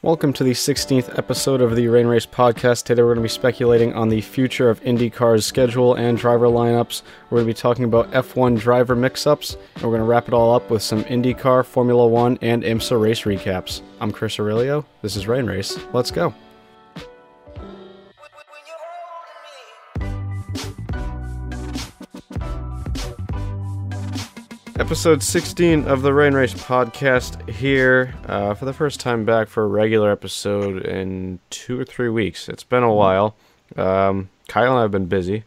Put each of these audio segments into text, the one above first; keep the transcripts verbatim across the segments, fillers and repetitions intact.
Welcome to the sixteenth episode of the Rain Race Podcast. Today we're going to be speculating on the future of IndyCar's schedule and driver lineups. We're going to be talking about F one driver mix-ups, and we're going to wrap it all up with some IndyCar, Formula one, and IMSA race recaps. I'm Chris Aurelio. This is Rain Race. Let's go. Episode sixteen of the Rain Race Podcast here uh, for the first time back for a regular episode in two or three weeks. It's been a while. Um, Kyle and I have been busy.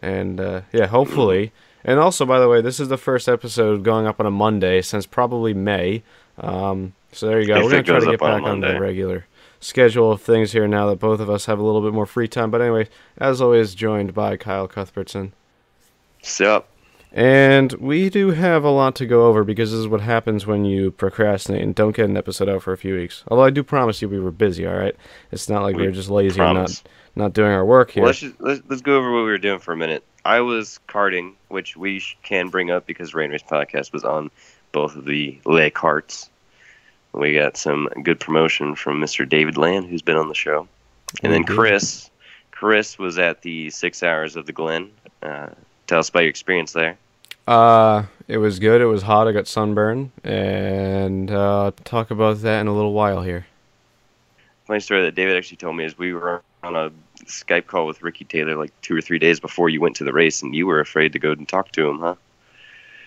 And uh, yeah, hopefully. And also, by the way, this is the first episode going up on a Monday since probably May. Um, so there you go. If We're going to try to get back on, on the regular schedule of things here now that both of us have a little bit more free time. But anyway, as always, joined by Kyle Cuthbertson. Sup? And we do have a lot to go over because this is what happens when you procrastinate and don't get an episode out for a few weeks. Although I do promise you we were busy, all right? It's not like we, we were just lazy promise. and not, not doing our work here. Well, let's, just, let's, let's go over what we were doing for a minute. I was karting, which we sh- can bring up because Rain Race Podcast was on both of the Le Carts. We got some good promotion from Mister David Land, who's been on the show. And mm-hmm. then Chris. Chris was at the Six Hours of the Glen. Uh, tell us about your experience there. Uh, it was good. It was hot. I got sunburn, and uh, talk about that in a little while here. Funny story that David actually told me is we were on a Skype call with Ricky Taylor like two or three days before you went to the race, and you were afraid to go and talk to him, huh?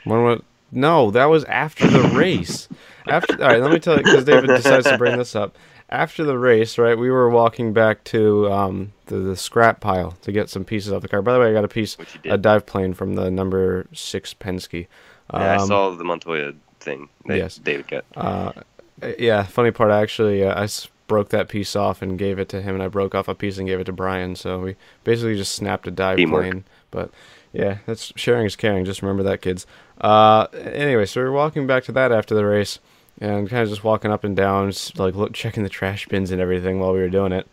When was, no, that was after the race. After all right, let me tell you because David decides to bring this up. After the race, right, we were walking back to um, the, the scrap pile to get some pieces off the car. By the way, I got a piece, a dive plane from the number six Penske. Um, yeah, I saw the Montoya thing that yes. David got. Uh, yeah, funny part, I actually, uh, I broke that piece off and gave it to him, and I broke off a piece and gave it to Bryan. So we basically just snapped a dive Teamwork. plane. But yeah, that's sharing is caring. Just remember that, kids. Uh, anyway, so we were walking back to that after the race. And kind of just walking up and down, just like look, checking the trash bins and everything while we were doing it.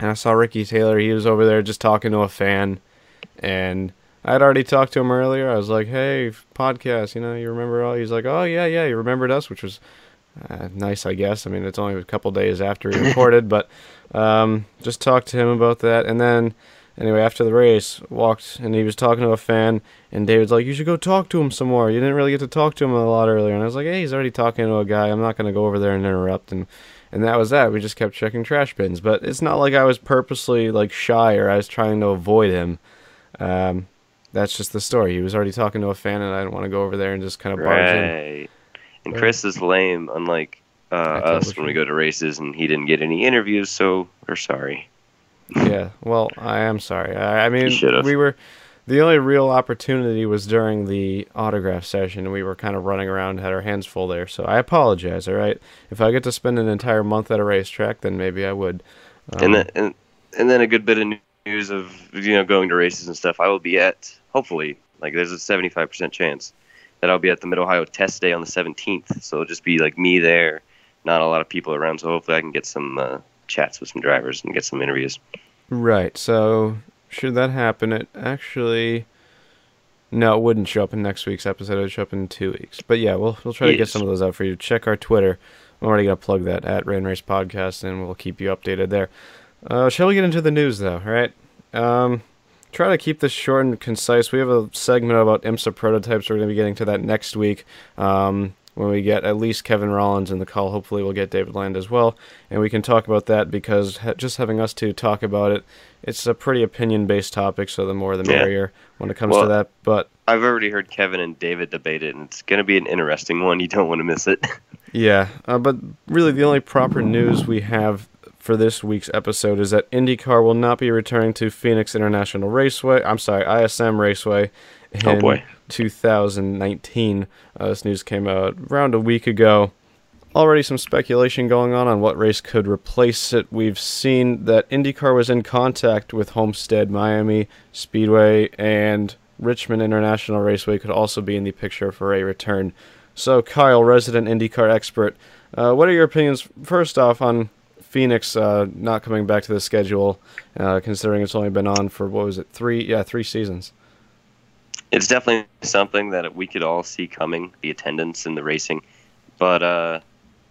And I saw Ricky Taylor. He was over there just talking to a fan. And I'd already talked to him earlier. I was like, hey, podcast, you know, you remember all? He's like, oh, yeah, yeah, you remembered us, which was uh, nice, I guess. I mean, it's only a couple days after he recorded, but um, just talked to him about that. And then, anyway, after the race, walked, and he was talking to a fan, and David's like, you should go talk to him some more. You didn't really get to talk to him a lot earlier. And I was like, hey, he's already talking to a guy. I'm not going to go over there and interrupt. And, and that was that. We just kept checking trash bins. But it's not like I was purposely, like, shy or I was trying to avoid him. Um, that's just the story. He was already talking to a fan, and I didn't want to go over there and just kind of barge right. in. And right. Chris is lame, unlike uh, us when we go to races, and he didn't get any interviews, so we're sorry. Yeah, well, I am sorry. I, I mean, we were the only real opportunity was during the autograph session. We were kind of running around, had our hands full there. So I apologize. All right, if I get to spend an entire month at a racetrack, then maybe I would. Um, and then, and and then a good bit of news of you know going to races and stuff. I will be at hopefully like there's a seventy-five percent chance that I'll be at the Mid-Ohio test day on the seventeenth. So it'll just be like me there, not a lot of people around. So hopefully I can get some. Uh, chats with some drivers and get some interviews. Right, so should that happen, it actually... No, it wouldn't show up in next week's episode. It would show up in two weeks. But yeah, we'll we'll try yes. to get some of those out for you. Check our Twitter. I'm already going to plug that, at Rain Race Podcast, and we'll keep you updated there. Uh, shall we get into the news, though, right? Um, try to keep this short and concise. We have a segment about IMSA prototypes. We're going to be getting to that next week. Um... When we get at least Kevin Rollins in the call, hopefully we'll get David Land as well. And we can talk about that because ha- just having us two talk about it, it's a pretty opinion-based topic, so the more the merrier yeah. when it comes well, to that. But I've already heard Kevin and David debate it, and it's going to be an interesting one. You don't want to miss it. yeah, uh, but really the only proper news we have for this week's episode is that IndyCar will not be returning to Phoenix International Raceway. I'm sorry, I S M Raceway. In oh boy. two thousand nineteen, uh, this news came out around a week ago. Already some speculation going on on what race could replace it. We've seen that IndyCar was in contact with Homestead Miami Speedway, and Richmond International Raceway could also be in the picture for a return. So, Kyle, resident IndyCar expert, uh, what are your opinions, first off, on Phoenix uh, not coming back to the schedule, uh, considering it's only been on for, what was it, three? Yeah, three seasons. It's definitely something that we could all see coming, the attendance and the racing. But uh,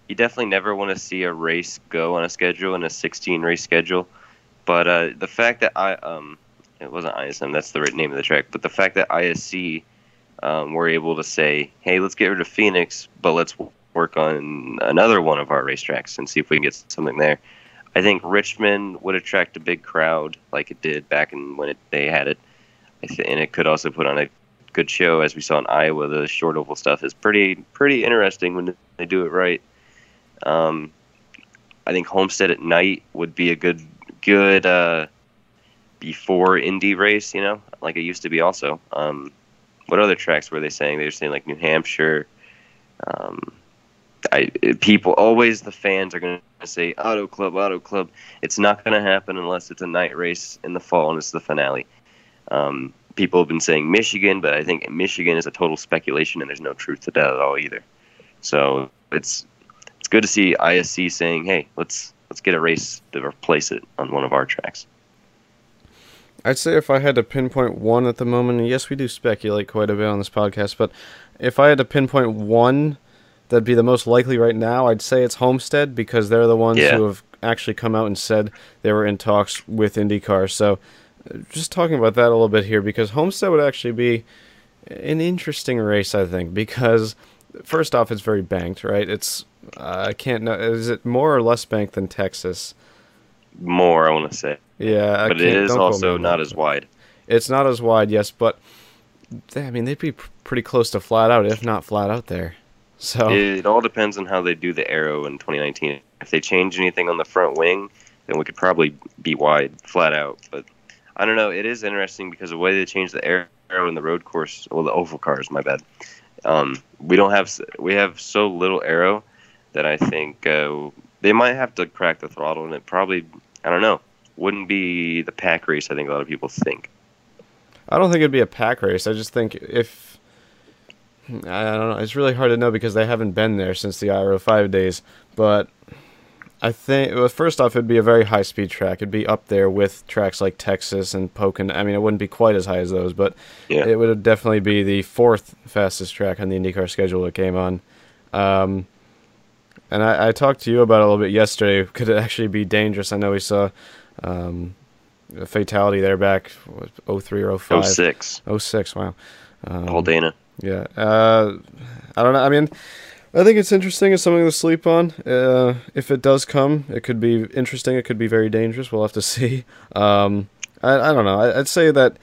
you definitely never want to see a race go on a schedule, in a sixteen race schedule. But uh, the fact that I um, it wasn't I S M, that's the name of the track, but the fact that I S C um, were able to say, hey, let's get rid of Phoenix, but let's work on another one of our racetracks and see if we can get something there. I think Richmond would attract a big crowd like it did back in when it, they had it. And it could also put on a good show, as we saw in Iowa. The short oval stuff is pretty pretty interesting when they do it right. Um, I think Homestead at night would be a good good uh, before Indy race, you know, like it used to be also. Um, what other tracks were they saying? They were saying like New Hampshire. Um, I, people, always the fans are going to say Auto Club, Auto Club. It's not going to happen unless it's a night race in the fall and it's the finale. Um, people have been saying Michigan, but I think Michigan is a total speculation and there's no truth to that at all either. So it's it's good to see I S C saying, hey, let's let's get a race to replace it on one of our tracks. I'd say if I had to pinpoint one at the moment, and yes, we do speculate quite a bit on this podcast, but if I had to pinpoint one that'd be the most likely right now, I'd say it's Homestead, because they're the ones yeah. who have actually come out and said they were in talks with IndyCar. So just talking about that a little bit here, because Homestead would actually be an interesting race, I think, because first off, it's very banked, right? It's uh, I can't know, is it more or less banked than Texas? More, I want to say. Yeah. I but it is also not as wide. It's not as wide, yes, but they, I mean, they'd be pr- pretty close to flat out, if not flat out there. So it all depends on how they do the arrow in twenty nineteen. If they change anything on the front wing, then we could probably be wide, flat out. But I don't know. It is interesting because the way they change the arrow in the road course, well, the oval cars, my bad. Um, we don't have we have so little arrow that I think uh, they might have to crack the throttle, and it probably, I don't know, wouldn't be the pack race I think a lot of people think. I don't think it'd be a pack race. I just think if. I don't know. It's really hard to know because they haven't been there since the I R O five days. But I think, well, first off, it'd be a very high-speed track. It'd be up there with tracks like Texas and Pocono. I mean, it wouldn't be quite as high as those, but yeah. It would definitely be the fourth fastest track on the IndyCar schedule it came on. Um, and I, I talked to you about it a little bit yesterday. Could it actually be dangerous? I know we saw um, a fatality there back what, oh three or oh five. oh six. oh six, wow. Um, Paul Dana. Yeah, uh, I don't know. I mean, I think it's interesting. It's something to sleep on. Uh, if it does come, it could be interesting. It could be very dangerous. We'll have to see. Um, I, I don't know. I, I'd say that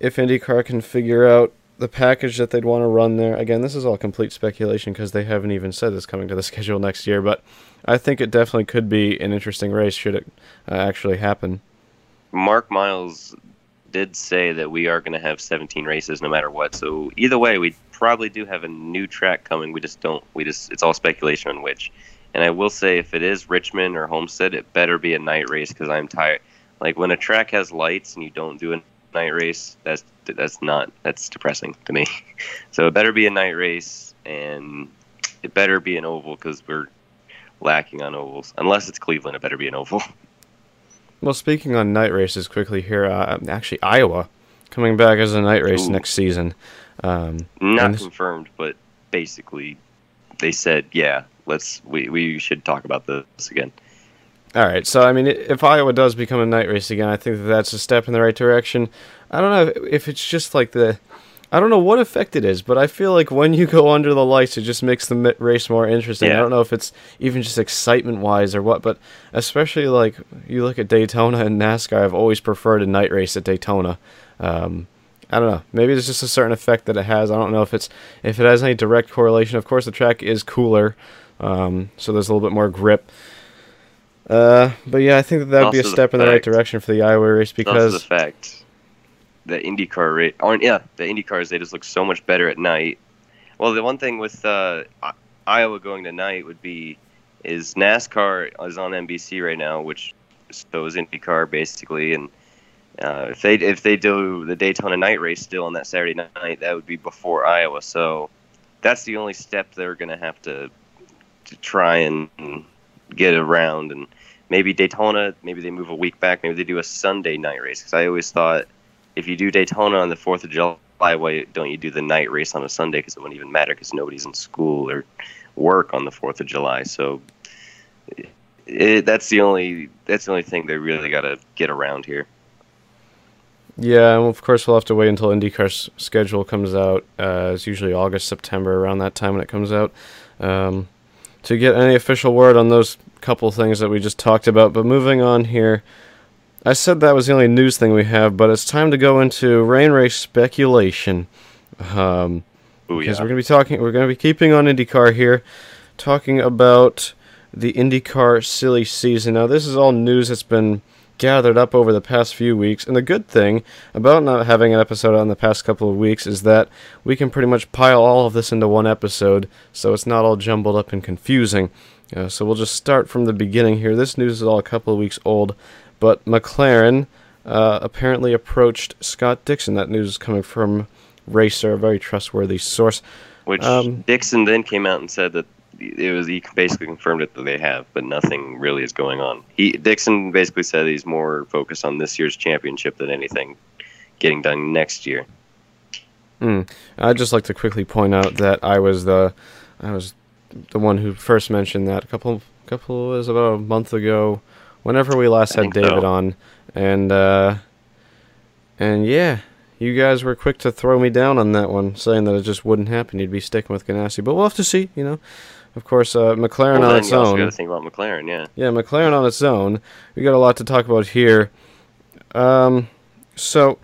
if IndyCar can figure out the package that they'd want to run there, again, this is all complete speculation because they haven't even said it's coming to the schedule next year, but I think it definitely could be an interesting race should it uh, actually happen. Mark Miles did say that we are going to have seventeen races no matter what. So either way, we probably do have a new track coming. We just don't, we just, it's all speculation on which. And I will say if it is Richmond or Homestead, it better be a night race because I'm tired. Like when a track has lights and you don't do a night race, that's, that's not, that's depressing to me. So it better be a night race and it better be an oval because we're lacking on ovals. Unless it's Cleveland, it better be an oval. Well, speaking on night races quickly here, uh, actually Iowa coming back as a night race Ooh. next season. Um, Not this- confirmed, but basically they said, yeah, let's we, we should talk about this again. All right, so I mean, if Iowa does become a night race again, I think that that's a step in the right direction. I don't know if it's just like the, I don't know what effect it is, but I feel like when you go under the lights, it just makes the race more interesting. Yeah. I don't know if it's even just excitement-wise or what, but especially, like, you look at Daytona and NASCAR, I've always preferred a night race at Daytona. Um, I don't know. Maybe there's just a certain effect that it has. I don't know if it's if it has any direct correlation. Of course, the track is cooler, um, so there's a little bit more grip. Uh, but, yeah, I think that that would also be a step in the right direction for the Iowa race because... That's the fact. The IndyCar rate, or, yeah, the IndyCars, they just look so much better at night. Well, the one thing with uh, Iowa going to night would be is NASCAR is on N B C right now, which so is IndyCar basically. And uh, if they if they do the Daytona night race still on that Saturday night, that would be before Iowa. So that's the only step they're going to have to to try and get around. And maybe Daytona, maybe they move a week back. Maybe they do a Sunday night race because I always thought, if you do Daytona on the fourth of July, why don't you do the night race on a Sunday? Because it wouldn't even matter because nobody's in school or work on the fourth of July. So it, that's the only that's the only thing they really got to get around here. Yeah, and of course we'll have to wait until IndyCar's schedule comes out. Uh, it's usually August, September, around that time when it comes out, um, to get any official word on those couple things that we just talked about. But moving on here, I said that was the only news thing we have, but it's time to go into Rain Race speculation. Um, Ooh, yeah. Because we're going to be talking, we're going to be keeping on IndyCar here, talking about the IndyCar silly season. Now, this is all news that's been gathered up over the past few weeks, and the good thing about not having an episode on the past couple of weeks is that we can pretty much pile all of this into one episode, so it's not all jumbled up and confusing. Uh, so we'll just start from the beginning here. This news is all a couple of weeks old, but McLaren uh, apparently approached Scott Dixon. That news is coming from Racer, a very trustworthy source. Which um, Dixon then came out and said that it was, he basically confirmed it that they have, but nothing really is going on. He Dixon basically said he's more focused on this year's championship than anything getting done next year. Mm. I'd just like to quickly point out that I was the I was the one who first mentioned that a couple couple was about a month ago, whenever we last had David so. on, and uh, and yeah. You guys were quick to throw me down on that one, saying that it just wouldn't happen. You'd be sticking with Ganassi, but we'll have to see. You know, of course, uh, McLaren well, on its own. Got to think about McLaren, yeah. Yeah, McLaren on its own. We got a lot to talk about here. Um, so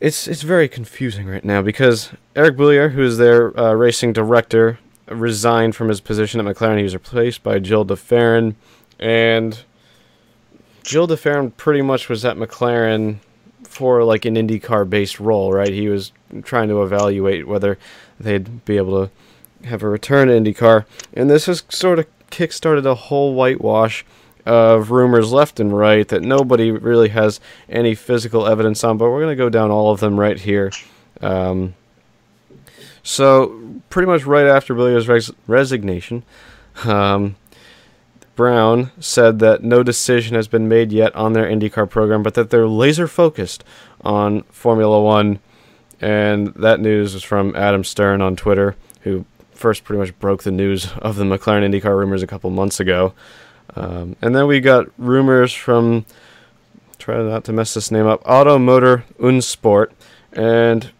it's it's very confusing right now because Eric Boulier, who is their uh, racing director, resigned from his position at McLaren. He was replaced by Gil de Ferran, and Gil de Ferran pretty much was at McLaren for like an IndyCar-based role, right? He was trying to evaluate whether they'd be able to have a return to IndyCar, and this has sort of kick-started a whole whitewash of rumors left and right that nobody really has any physical evidence on, but we're going to go down all of them right here. Um, so, pretty much right after Boulier res- resignation, um... Brown said that no decision has been made yet on their IndyCar program, but that they're laser focused on Formula One. And that news was from Adam Stern on Twitter, who first pretty much broke the news of the McLaren IndyCar rumors a couple months ago. Um, and then we got rumors from, try not to mess this name up, Auto Motor und Sport. And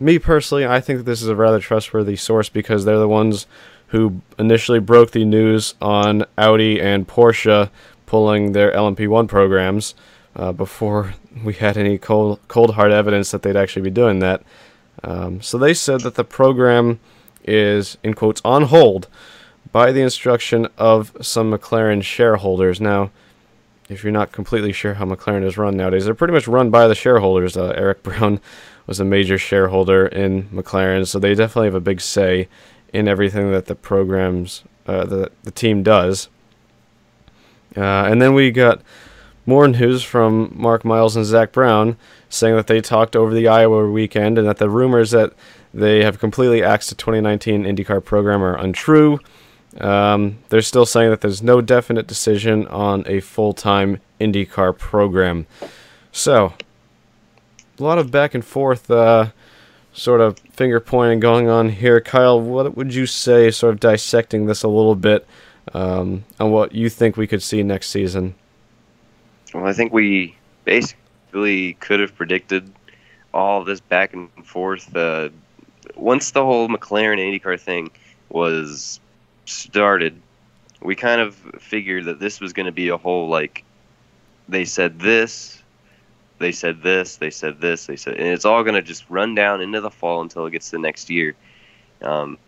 me personally, I think that this is a rather trustworthy source because they're the ones who initially broke the news on Audi and Porsche pulling their L M P one programs uh, before we had any cold, cold hard evidence that they'd actually be doing that. Um, so they said that the program is, in quotes, on hold by the instruction of some McLaren shareholders. Now, if you're not completely sure how McLaren is run nowadays, they're pretty much run by the shareholders. Uh, Eric Brown was a major shareholder in McLaren, so they definitely have a big say in everything that the programs, uh, the, the team does. Uh, and then we got more news from Mark Miles and Zach Brown saying that they talked over the Iowa weekend and that the rumors that they have completely axed the twenty nineteen IndyCar program are untrue. Um, they're still saying that there's no definite decision on a full-time IndyCar program. So, a lot of back and forth, uh, sort of finger pointing going on here. Kyle, what would you say, sort of dissecting this a little bit, um, on what you think we could see next season? Well, I think we basically could have predicted all this back and forth. Uh, once the whole McLaren IndyCar thing was started, we kind of figured that this was going to be a whole, like, they said this, they said this, they said this, they said, and it's all going to just run down into the fall until it gets to next year. Um,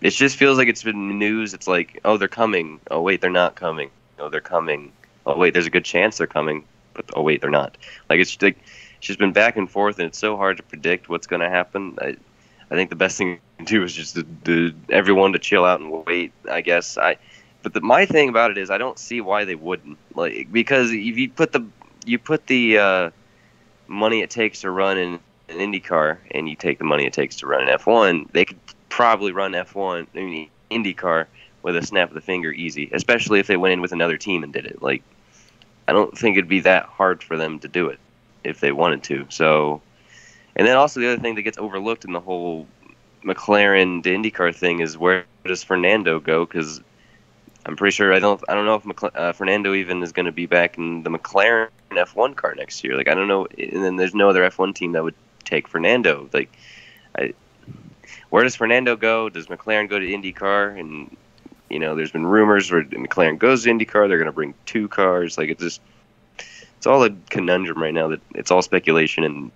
it just feels like it's been news. It's like, oh, they're coming. Oh, wait, they're not coming. Oh, they're coming. Oh, wait, there's a good chance they're coming, but oh, wait, they're not. Like, it's, like, it's just been back and forth, and it's so hard to predict what's going to happen. I, I think the best thing to do is just to, to everyone to chill out and wait, I guess. I, but the, my thing about it is I don't see why they wouldn't. Like, because if you put the You put the uh, money it takes to run an, an IndyCar, and you take the money it takes to run an F one. They could probably run F one, I mean, IndyCar, with a snap of the finger, easy. Especially if they went in with another team and did it. Like, I don't think it'd be that hard for them to do it if they wanted to. So, and then also the other thing that gets overlooked in the whole McLaren to IndyCar thing is, where does Fernando go? Because I'm pretty sure I don't I don't know if McLaren, uh, Fernando even is going to be back in the McLaren F one car next year. Like, I don't know, and then there's no other F one team that would take Fernando. Like, I, where does Fernando go? Does McLaren go to IndyCar? And you know, there's been rumors where McLaren goes to IndyCar. They're going to bring two cars. Like, it's just it's all a conundrum right now. That it's all speculation, and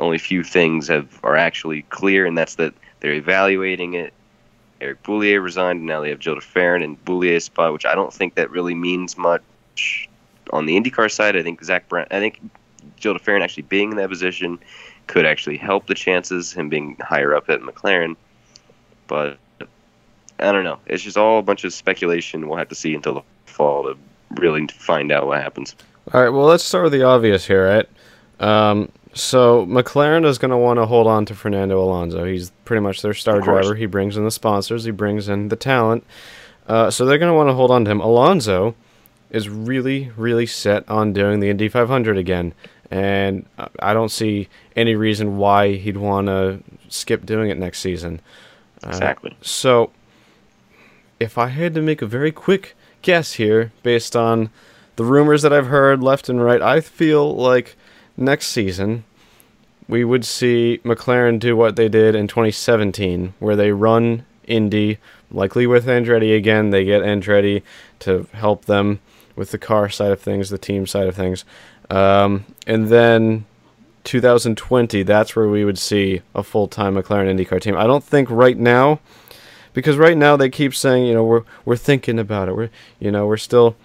only few things have are actually clear, and that's that they're evaluating it. Eric Boulier resigned, and now they have Gil de Ferran in Boulier's spot, which I don't think that really means much on the IndyCar side. I think Zach Brown, I think Gil de Ferran actually being in that position could actually help the chances, him being higher up at McLaren. But I don't know. It's just all a bunch of speculation. We'll have to see until the fall to really find out what happens. All right, well, let's start with the obvious here, right? Um, so McLaren is going to want to hold on to Fernando Alonso. He's pretty much their star driver. He brings in the sponsors. He brings in the talent. Uh, so they're going to want to hold on to him. Alonso is really, really set on doing the Indy five hundred again, and I don't see any reason why he'd want to skip doing it next season. Uh, exactly. So if I had to make a very quick guess here based on the rumors that I've heard left and right, I feel like next season we would see McLaren do what they did in twenty seventeen, where they run Indy, likely with Andretti again. They get Andretti to help them with the car side of things, the team side of things. Um, and then two thousand twenty, that's where we would see a full-time McLaren IndyCar team. I don't think right now, because right now they keep saying, you know, we're we're thinking about it. We're, you know, we're still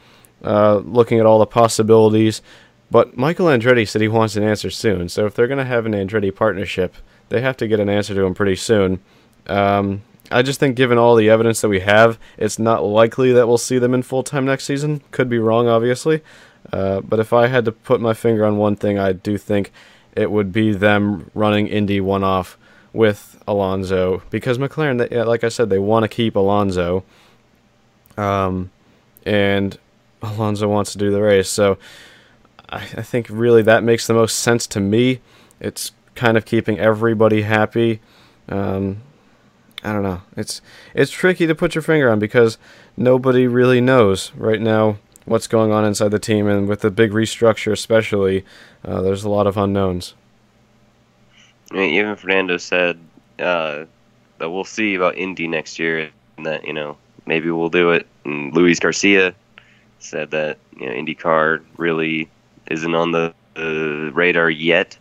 Uh, looking at all the possibilities, but Michael Andretti said he wants an answer soon. So if they're going to have an Andretti partnership, they have to get an answer to him pretty soon. Um, I just think, given all the evidence that we have, it's not likely that we'll see them in full time next season. Could be wrong, obviously, uh, but if I had to put my finger on one thing, I do think it would be them running Indy one off with Alonso, because McLaren, they, like I said, they want to keep Alonso, um, and Alonso wants to do the race, so I, I think really that makes the most sense to me. It's kind of keeping everybody happy. Um, I don't know. It's it's tricky to put your finger on, because nobody really knows right now what's going on inside the team, and with the big restructure especially, uh, there's a lot of unknowns. I mean, even Fernando said uh, that we'll see about Indy next year, and that, you know, maybe we'll do it. And Luis Garcia said that, you know, IndyCar really isn't on the, the radar yet.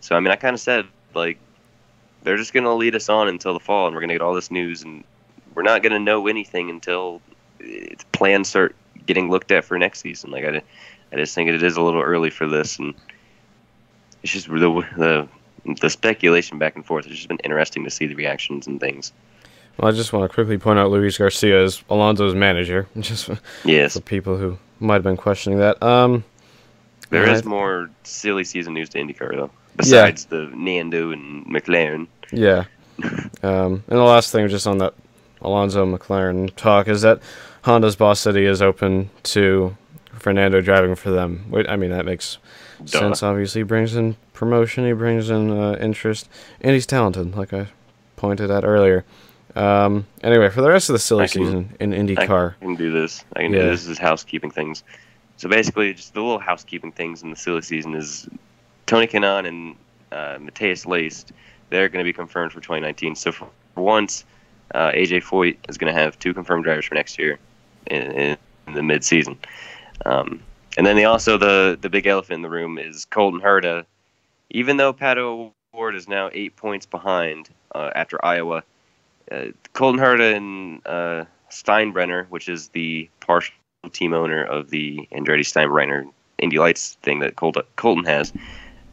So, I mean, I kind of said, like, they're just going to lead us on until the fall, and we're going to get all this news, and we're not going to know anything until plans start getting looked at for next season. Like, I, I just think it is a little early for this, and it's just the, the, the speculation back and forth. It's just been interesting to see the reactions and things. Well, I just want to quickly point out Luis Garcia is Alonso's manager, just for, yes. for people who might have been questioning that. Um, there is I, more silly season news to IndyCar, though, besides yeah. the Nando and McLaren. Yeah. um, and the last thing, just on that Alonso-McLaren talk, is that Honda's Boss City is open to Fernando driving for them. Wait, I mean, that makes Duh. sense, obviously. He brings in promotion, he brings in uh, interest, and he's talented, like I pointed out earlier. Um, anyway, for the rest of the silly can, season in IndyCar, I can do this. I can yeah. do this as housekeeping things. So basically, just the little housekeeping things in the silly season is Tony Kanaan and uh, Mateus Leist, they're going to be confirmed for twenty nineteen. So for once, uh, A J Foyt is going to have two confirmed drivers for next year in, in, in the mid-season. Um, and then they also, the, the big elephant in the room is Colton Herta. Even though Pato O'Ward is now eight points behind uh, after Iowa, Uh, Colton Herta and uh, Steinbrenner, which is the partial team owner of the Andretti Steinbrenner Indy Lights thing that Col- Colton has,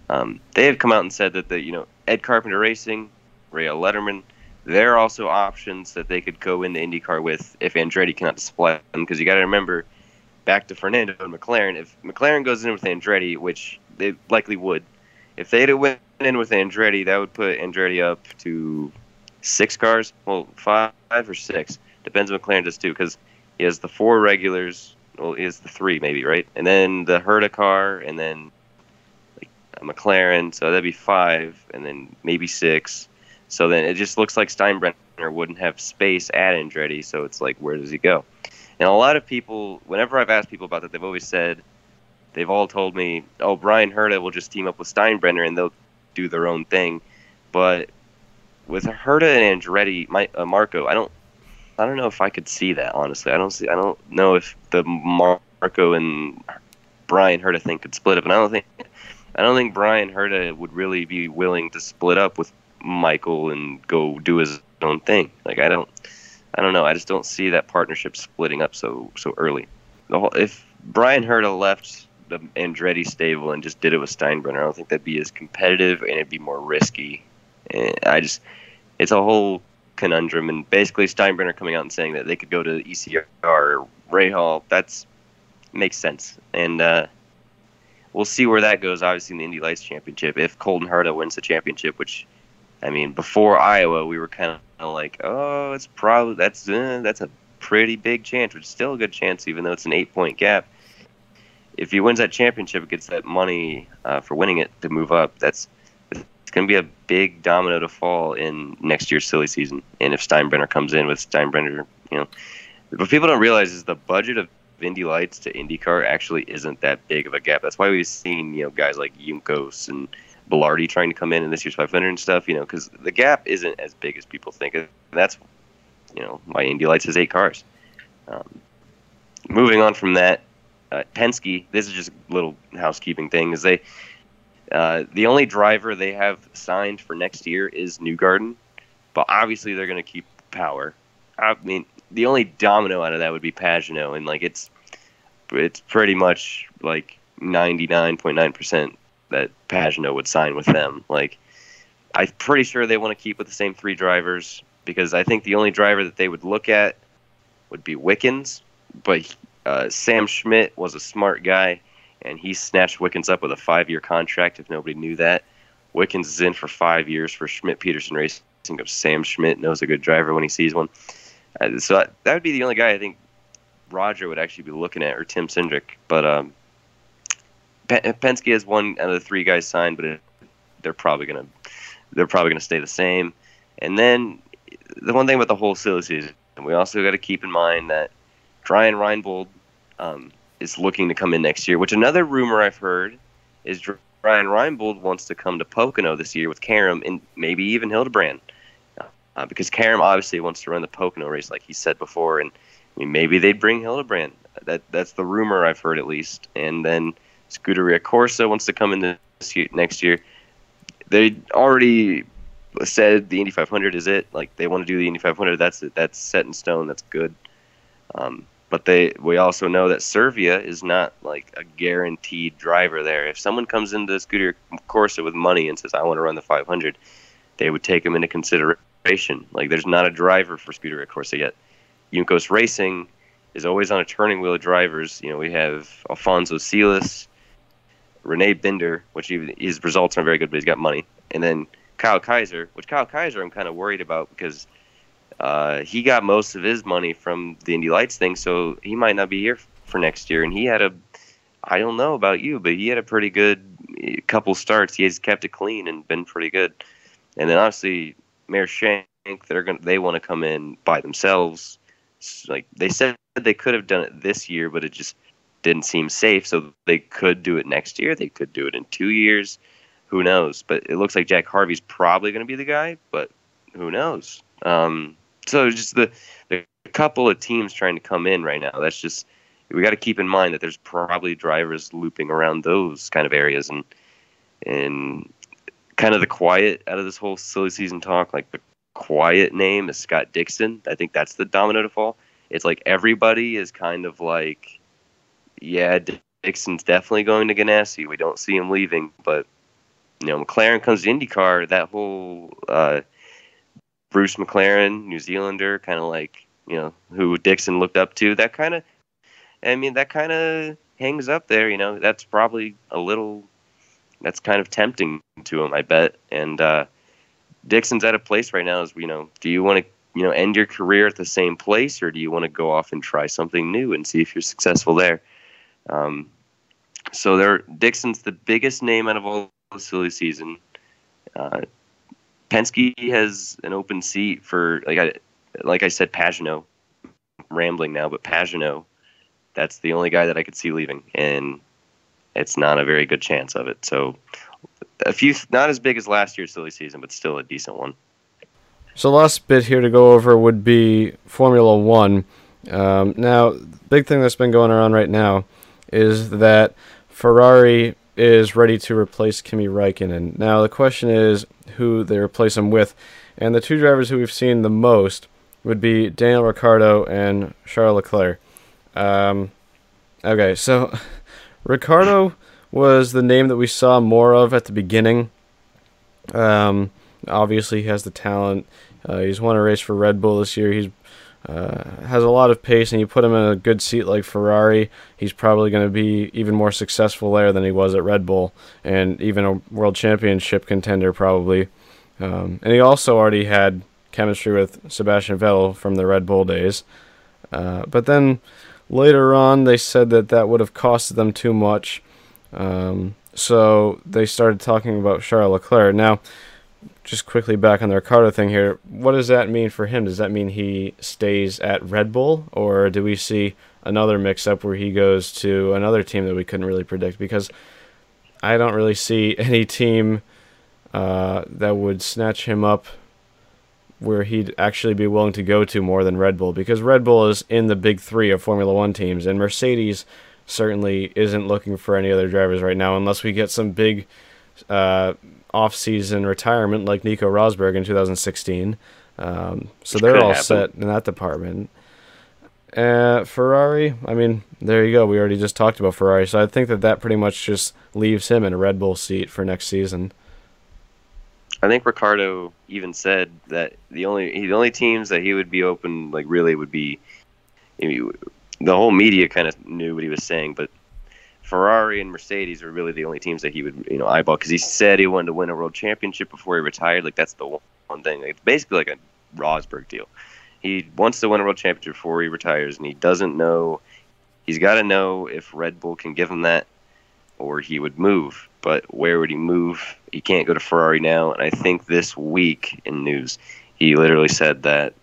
um, they have come out and said that the you know Ed Carpenter Racing, Rahal Letterman, they're also options that they could go into IndyCar with if Andretti cannot supply them. Because you got to remember, back to Fernando and McLaren, if McLaren goes in with Andretti, which they likely would, if they went in with Andretti, that would put Andretti up to six cars, well, five or six. Depends on McLaren does too, because he has the four regulars. Well, he has the three maybe, right? And then the Herta car, and then like a McLaren. So that'd be five, and then maybe six. So then it just looks like Steinbrenner wouldn't have space at Andretti, so it's like, where does he go? And a lot of people, whenever I've asked people about that, they've always said, they've all told me, oh, Bryan Herta will just team up with Steinbrenner and they'll do their own thing. But with Herta and Andretti, my, uh, Marco, I don't, I don't know if I could see that, honestly. I don't see, I don't know if the Marco and Bryan Herta thing could split up, and I don't think, I don't think Bryan Herta would really be willing to split up with Michael and go do his own thing. Like, I don't, I don't know. I just don't see that partnership splitting up so so early. The whole, if Bryan Herta left the Andretti stable and just did it with Steinbrenner, I don't think that'd be as competitive, and it'd be more risky. And I just, it's a whole conundrum. And basically, Steinbrenner coming out and saying that they could go to E C R or Rahal, that's makes sense. And uh, we'll see where that goes. Obviously, in the Indy Lights Championship, if Colton Herta wins the championship, which, I mean, before Iowa, we were kind of like, oh, it's probably that's uh, that's a pretty big chance, which is still a good chance, even though it's an eight-point gap. If he wins that championship, it gets that money uh, for winning it to move up. That's it's going to be a big domino to fall in next year's silly season. And if Steinbrenner comes in with Steinbrenner, you know, what people don't realize is the budget of Indy Lights to IndyCar actually isn't that big of a gap. That's why we've seen, you know, guys like Juncos and Bilardi trying to come in in this year's five hundred and stuff, you know, because the gap isn't as big as people think. And that's, you know, why Indy Lights has eight cars. Um, moving on from that, uh, Penske, this is just a little housekeeping thing, is they uh, the only driver they have signed for next year is Newgarden, but obviously they're going to keep Power. I mean, the only domino out of that would be Pagenaud, and, like, it's it's pretty much, like, ninety-nine point nine percent that Pagenaud would sign with them. Like, I'm pretty sure they want to keep with the same three drivers, because I think the only driver that they would look at would be Wickens, but uh, Sam Schmidt was a smart guy, and he snatched Wickens up with a five-year contract, if nobody knew that. Wickens is in for five years for Schmidt-Peterson Racing. Sam Schmidt knows a good driver when he sees one. Uh, so I, that would be the only guy I think Roger would actually be looking at, or Tim Cindric. But um, Penske has one out of the three guys signed, but it, they're probably gonna they're probably gonna stay the same. And then the one thing about the whole silly season, we also got to keep in mind that Brian Reinbold um, is looking to come in next year. Which another rumor I've heard is Brian Reinbold wants to come to Pocono this year with Karam and maybe even Hildebrand. Uh, because Karam obviously wants to run the Pocono race, like he said before, and I mean, maybe they'd bring Hildebrand. That that's the rumor I've heard, at least. And then Scuderia Corsa wants to come in this year, next year. They already said the Indy five hundred is it. Like, they want to do the Indy five hundred. That's it. That's set in stone. That's good. Um, but they we also know that Servia is not like a guaranteed driver there. If someone comes into Scuderia Corsa with money and says, "I want to run the five hundred," they would take him into consideration. Like, there's not a driver for Scuderia Corsa yet. Juncos Racing is always on a turning wheel of drivers. You know, we have Alfonso Silas, Rene Binder, which he, his results aren't very good, but he's got money. And then Kyle Kaiser, which Kyle Kaiser I'm kind of worried about because uh, he got most of his money from the Indy Lights thing, so he might not be here for next year. And he had a, I don't know about you, but he had a pretty good couple starts. He has kept it clean and been pretty good. And then obviously Mayor Shank, they're gonna, they want to come in by themselves. Like, they said they could have done it this year, but it just didn't seem safe. So they could do it next year. They could do it in two years. Who knows? But it looks like Jack Harvey's probably going to be the guy, but who knows? Um, so just the, the couple of teams trying to come in right now, that's just, we got to keep in mind that there's probably drivers looping around those kind of areas. And, and, kind of the quiet out of this whole silly season talk, like the quiet name is Scott Dixon. I think that's the domino to fall. It's like everybody is kind of like, yeah, Dixon's definitely going to Ganassi. We don't see him leaving, but you know, McLaren comes to IndyCar. That whole uh, Bruce McLaren, New Zealander, kind of like, you know, who Dixon looked up to. That kind of, I mean, that kind of hangs up there. You know, that's probably a little. That's kind of tempting to him, I bet. And uh, Dixon's at a place right now is, you know, do you want to, you know, end your career at the same place, or do you want to go off and try something new and see if you're successful there? Um, so there, Dixon's the biggest name out of all the silly season. Uh, Penske has an open seat for, like I like I said, Pagenaud. I'm rambling now, but Pagenaud, that's the only guy that I could see leaving, and it's not a very good chance of it. So a few, not as big as last year's silly season, but still a decent one. So the last bit here to go over would be Formula One. Um, now, the big thing that's been going around right now is that Ferrari is ready to replace Kimi Räikkönen. Now, the question is who they replace him with. And the two drivers who we've seen the most would be Daniel Ricciardo and Charles Leclerc. Um, okay, so Ricciardo was the name that we saw more of at the beginning. Um, obviously, he has the talent. Uh, he's won a race for Red Bull this year. He's Uh, has a lot of pace, and you put him in a good seat like Ferrari, he's probably going to be even more successful there than he was at Red Bull, and even a world championship contender probably. Um, and he also already had chemistry with Sebastian Vettel from the Red Bull days. Uh, but then later on, they said that that would have costed them too much. Um, so they started talking about Charles Leclerc. Now, just quickly back on the Ricciardo thing here, what does that mean for him? Does that mean he stays at Red Bull, or do we see another mix-up where he goes to another team that we couldn't really predict? Because I don't really see any team uh, that would snatch him up where he'd actually be willing to go to more than Red Bull, because Red Bull is in the big three of Formula One teams, and Mercedes certainly isn't looking for any other drivers right now unless we get some big Uh, off-season retirement like Nico Rosberg in two thousand sixteen. Um, so Which they're all happen. set in that department. Uh, Ferrari, I mean, there you go. We already just talked about Ferrari. So I think that that pretty much just leaves him in a Red Bull seat for next season. I think Ricciardo even said that the only the only teams that he would be open, like, really would be, I mean, the whole media kind of knew what he was saying, but Ferrari and Mercedes were really the only teams that he would, you know, eyeball, because he said he wanted to win a world championship before he retired. Like, that's the one thing. It's basically like a Rosberg deal. He wants to win a world championship before he retires, and he doesn't know. He's got to know if Red Bull can give him that, or he would move. But where would he move? He can't go to Ferrari now. And I think this week in news, he literally said that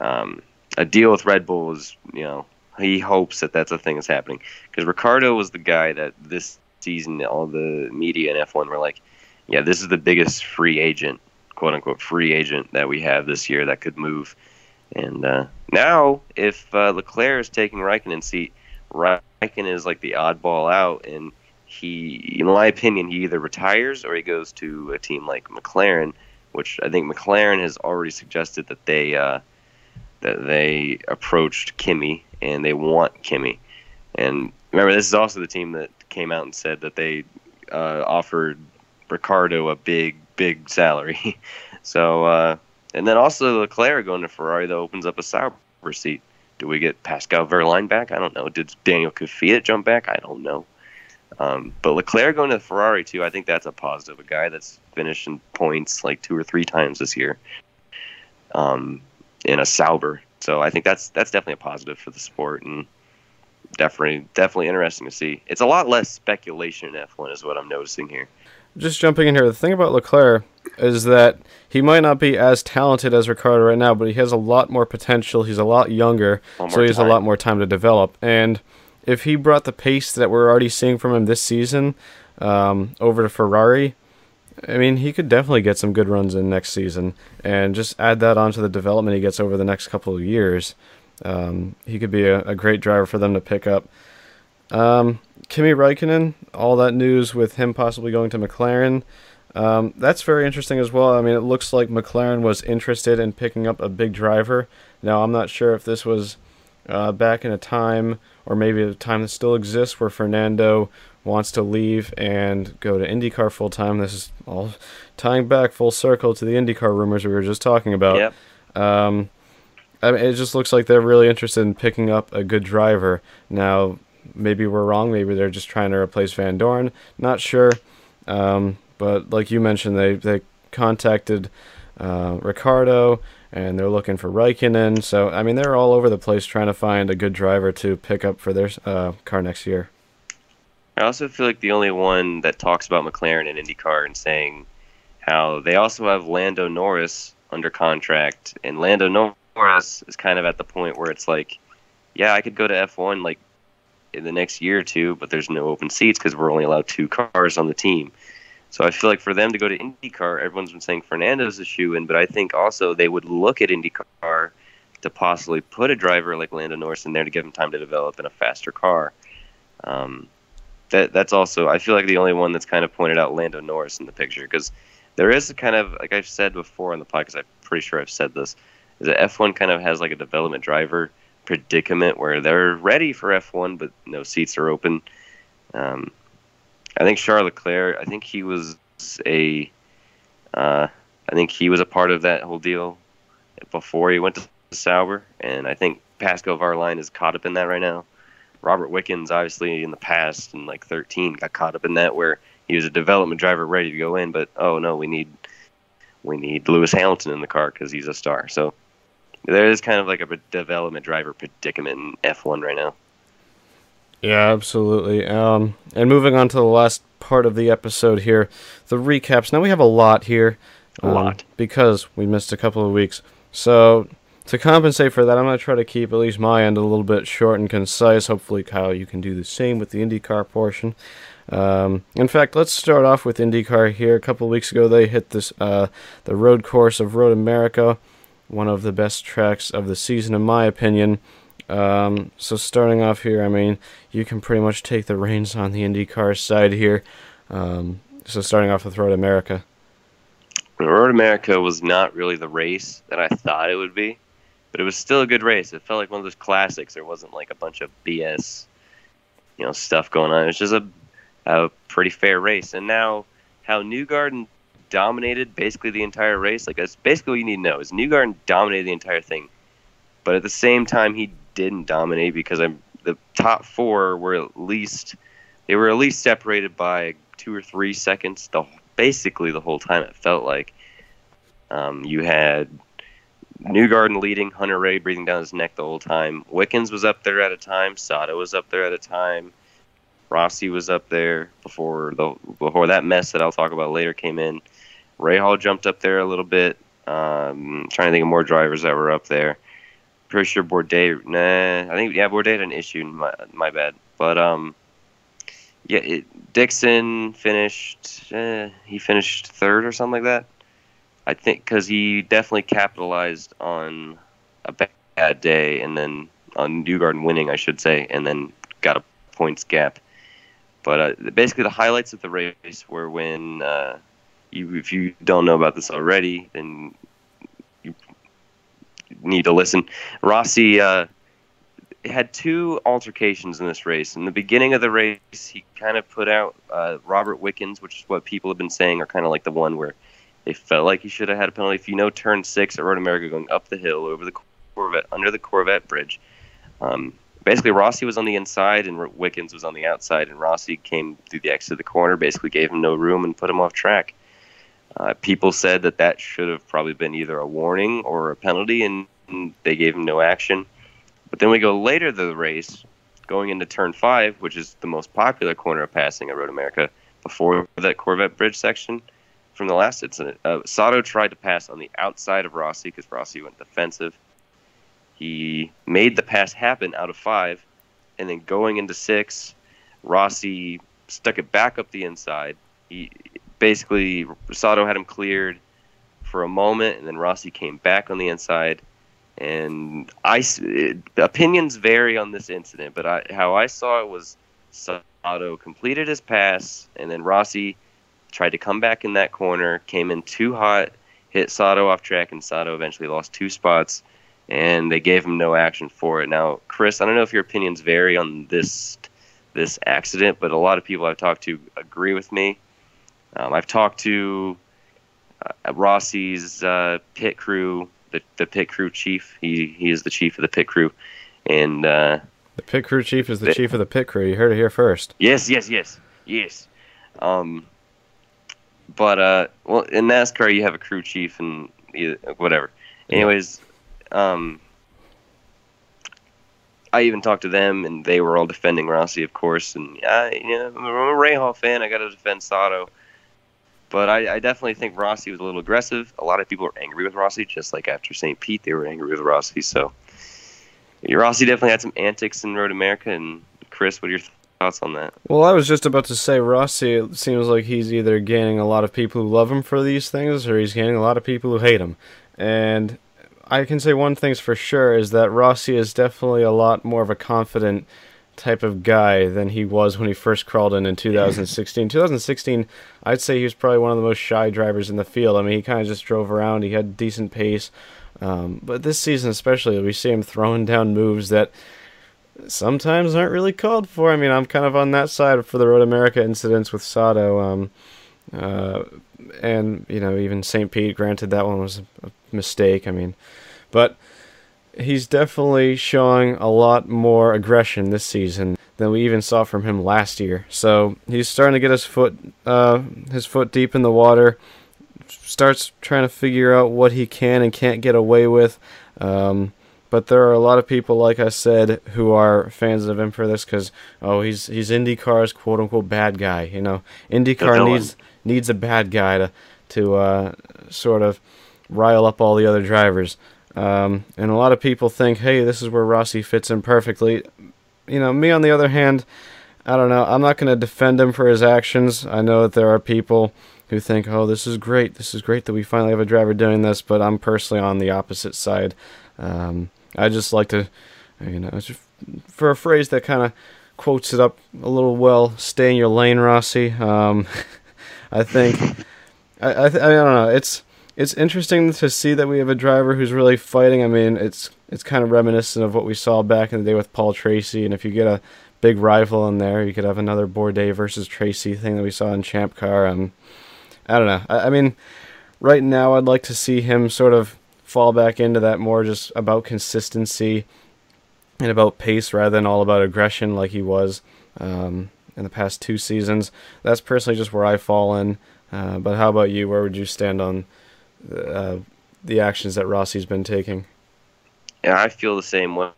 um, a deal with Red Bull is, you know, he hopes that that's a thing that's happening, because Ricciardo was the guy that this season all the media and F one were like, yeah, this is the biggest free agent, quote-unquote free agent, that we have this year that could move. And uh, now if uh, Leclerc is taking Raikkonen's seat, Raikkonen is like the oddball out, and he, in my opinion, he either retires or he goes to a team like McLaren, which I think McLaren has already suggested that they uh, that they approached Kimi, and they want Kimi. And remember, this is also the team that came out and said that they uh, offered Ricciardo a big, big salary. so, uh, and then also Leclerc going to Ferrari, that opens up a Sauber seat. Do we get Pascal Wehrlein back? I don't know. Did Daniel Kvyat jump back? I don't know. Um, but Leclerc going to Ferrari, too, I think that's a positive. A guy that's finished in points like two or three times this year um, in a Sauber. So I think that's that's definitely a positive for the sport, and definitely definitely interesting to see. It's a lot less speculation in F one is what I'm noticing here. Just jumping in here, the thing about Leclerc is that he might not be as talented as Ricciardo right now, but he has a lot more potential. He's a lot younger, so he has a lot more time to develop. And if he brought the pace that we're already seeing from him this season um, over to Ferrari, I mean, he could definitely get some good runs in next season, and just add that onto the development he gets over the next couple of years. Um, he could be a, a great driver for them to pick up. Um, Kimi Räikkönen, all that news with him possibly going to McLaren, um, that's very interesting as well. I mean, it looks like McLaren was interested in picking up a big driver. Now, I'm not sure if this was uh, back in a time, or maybe a time that still exists, where Fernando wants to leave and go to IndyCar full-time. This is all tying back full circle to the IndyCar rumors we were just talking about. Yep. Um, I mean, it just looks like they're really interested in picking up a good driver. Now, maybe we're wrong. Maybe they're just trying to replace Van Dorn. Not sure. Um, but like you mentioned, they, they contacted uh, Ricciardo, and they're looking for Raikkonen. So, I mean, they're all over the place trying to find a good driver to pick up for their uh, car next year. I also feel like the only one that talks about McLaren and IndyCar and saying how they also have Lando Norris under contract, and Lando Norris is kind of at the point where it's like, yeah, I could go to F one like in the next year or two, but there's no open seats because we're only allowed two cars on the team. So I feel like for them to go to IndyCar, everyone's been saying Fernando's a shoe-in, but I think also they would look at IndyCar to possibly put a driver like Lando Norris in there to give him time to develop in a faster car. Um, that that's also, I feel like, the only one that's kind of pointed out Lando Norris in the picture, because there is a kind of, like I've said before on the podcast, I'm pretty sure I've said this, is that F one kind of has like a development driver predicament where they're ready for F one, but no seats are open. Um, I think Charles Leclerc, I think he was a, uh, I think he was a part of that whole deal before he went to Sauber, and I think Pascal Wehrlein is caught up in that right now. Robert Wickens, obviously, in the past, in like thirteen, got caught up in that where he was a development driver ready to go in, but oh no, we need we need Lewis Hamilton in the car because he's a star. So there is kind of like a development driver predicament in F one right now. Yeah, absolutely. Um, and moving on to the last part of the episode here, the recaps. Now we have a lot here. A um, lot. Because we missed a couple of weeks. So to compensate for that, I'm going to try to keep at least my end a little bit short and concise. Hopefully, Kyle, you can do the same with the IndyCar portion. Um, in fact, let's start off with IndyCar here. A couple of weeks ago, they hit this uh, the road course of Road America, one of the best tracks of the season, in my opinion. Um, so starting off here, I mean, you can pretty much take the reins on the IndyCar side here. Um, so starting off with Road America. Road America was not really the race that I thought it would be, but it was still a good race. It felt like one of those classics. There wasn't like a bunch of B S, you know, stuff going on. It was just a, a pretty fair race. And now how Newgarden dominated basically the entire race, like that's basically what you need to know, is Newgarden dominated the entire thing. But at the same time, he didn't dominate because I'm, the top four were at least they were at least separated by two or three seconds. The basically the whole time it felt like um, you had Newgarden leading, Hunter Ray breathing down his neck the whole time. Wickens was up there at a time. Sato was up there at a time. Rossi was up there before the before that mess that I'll talk about later came in. Rahal jumped up there a little bit. Um, trying to think of more drivers that were up there. Pretty sure Bourdais, nah, I think, yeah, Bourdais had an issue, my, my bad. But, um, yeah, it, Dixon finished, eh, he finished third or something like that. I think, because he definitely capitalized on a bad day, and then on Newgarden winning, I should say, and then got a points gap. But uh, basically the highlights of the race were when, uh, you, if you don't know about this already, then need to listen. Rossi uh, had two altercations in this race. In the beginning of the race, he kind of put out uh, Robert Wickens, which is what people have been saying are kind of like the one where they felt like he should have had a penalty. If you know, turn six at Road America, going up the hill over the Corvette, under the Corvette bridge. Um, basically, Rossi was on the inside and Wickens was on the outside, and Rossi came through the exit of the corner, basically gave him no room and put him off track. Uh, people said that that should have probably been either a warning or a penalty, and they gave him no action. But then we go later to the race, going into turn five, which is the most popular corner of passing at Road America, before that Corvette bridge section from the last incident. Uh, Sato tried to pass on the outside of Rossi because Rossi went defensive. He made the pass happen out of five, and then going into six, Rossi stuck it back up the inside. He... Basically, Sato had him cleared for a moment, and then Rossi came back on the inside. And I, it, opinions vary on this incident, but I, how I saw it was Sato completed his pass, and then Rossi tried to come back in that corner, came in too hot, hit Sato off track, and Sato eventually lost two spots, and they gave him no action for it. Now, Chris, I don't know if your opinions vary on this this accident, but a lot of people I've talked to agree with me. Um, I've talked to uh, Rossi's uh, pit crew, the, the pit crew chief. He he is the chief of the pit crew, and uh, the pit crew chief is the, the chief of the pit crew. You heard it here first. Yes, yes, yes, yes. Um, but uh, well, in NASCAR you have a crew chief and whatever. Anyways, um, I even talked to them, and they were all defending Rossi, of course. And I, you know, I'm a Rahal fan. I got to defend Sato. But I, I definitely think Rossi was a little aggressive. A lot of people are angry with Rossi, just like after Saint Pete, they were angry with Rossi. So Rossi definitely had some antics in Road America. And Chris, what are your thoughts on that? Well, I was just about to say, Rossi, it seems like he's either gaining a lot of people who love him for these things, or he's gaining a lot of people who hate him. And I can say one thing's for sure is that Rossi is definitely a lot more of a confident type of guy than he was when he first crawled in in two thousand sixteen. two thousand sixteen, I'd say he was probably one of the most shy drivers in the field. I mean, he kind of just drove around. He had decent pace. Um, but this season especially, we see him throwing down moves that sometimes aren't really called for. I mean, I'm kind of on that side for the Road America incidents with Sato. Um, uh, and, you know, even Saint Pete, granted that one was a mistake. I mean, but he's definitely showing a lot more aggression this season than we even saw from him last year. So he's starting to get his foot, uh, his foot deep in the water. Starts trying to figure out what he can and can't get away with. Um, but there are a lot of people, like I said, who are fans of him for this because oh, he's he's IndyCar's quote unquote bad guy. You know, IndyCar needs needs a bad guy to to uh, sort of rile up all the other drivers. Um, and a lot of people think, hey, this is where Rossi fits in perfectly. You know, me on the other hand, I don't know. I'm not going to defend him for his actions. I know that there are people who think, oh, this is great. This is great that we finally have a driver doing this, but I'm personally on the opposite side. Um, I just like to, you know, for a phrase that kind of quotes it up a little well, stay in your lane, Rossi. Um, I think, I, I, th- I don't know, it's... It's interesting to see that we have a driver who's really fighting. I mean, it's it's kind of reminiscent of what we saw back in the day with Paul Tracy, and if you get a big rival in there, you could have another Bourdais versus Tracy thing that we saw in Champ Car. Um, I don't know. I, I mean, right now I'd like to see him sort of fall back into that more just about consistency and about pace rather than all about aggression like he was um, in the past two seasons. That's personally just where I fall in. Uh, but how about you? Where would you stand on Uh, the actions that Rossi's been taking? Yeah, I feel the same way.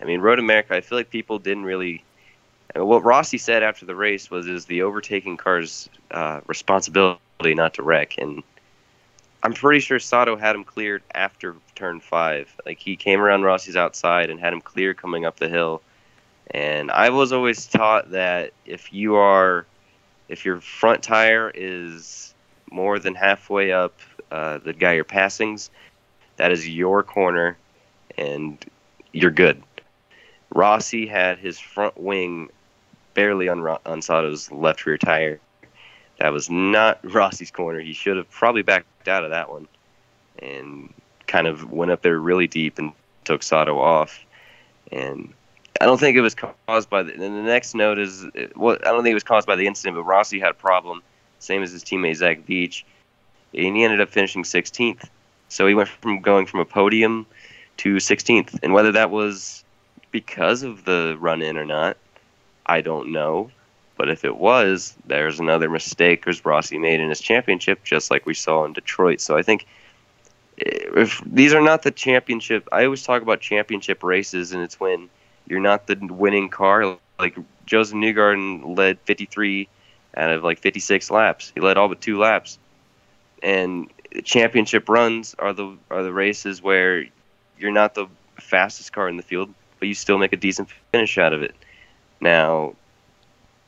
I mean, Road America, I feel like people didn't really... I mean, what Rossi said after the race was is the overtaking car's uh, responsibility not to wreck, and I'm pretty sure Sato had him cleared after turn five. Like, he came around Rossi's outside and had him clear coming up the hill, and I was always taught that if you are... if your front tire is more than halfway up Uh, the guy you're passing's, that is your corner, and you're good. Rossi had his front wing barely on, on Sato's left rear tire. That was not Rossi's corner. He should have probably backed out of that one and kind of went up there really deep and took Sato off. And I don't think it was caused by the... And the next note is... Well, I don't think it was caused by the incident, but Rossi had a problem, same as his teammate Zach Beach, and he ended up finishing sixteenth. So he went from going from a podium to sixteenth. And whether that was because of the run-in or not, I don't know. But if it was, there's another mistake as Rossi made in his championship, just like we saw in Detroit. So I think if these are not the championship... I always talk about championship races, and it's when you're not the winning car. Like, Josef Newgarden led fifty-three out of, like, fifty-six laps. He led all but two laps. And championship runs are the are the races where you're not the fastest car in the field, but you still make a decent finish out of it. Now,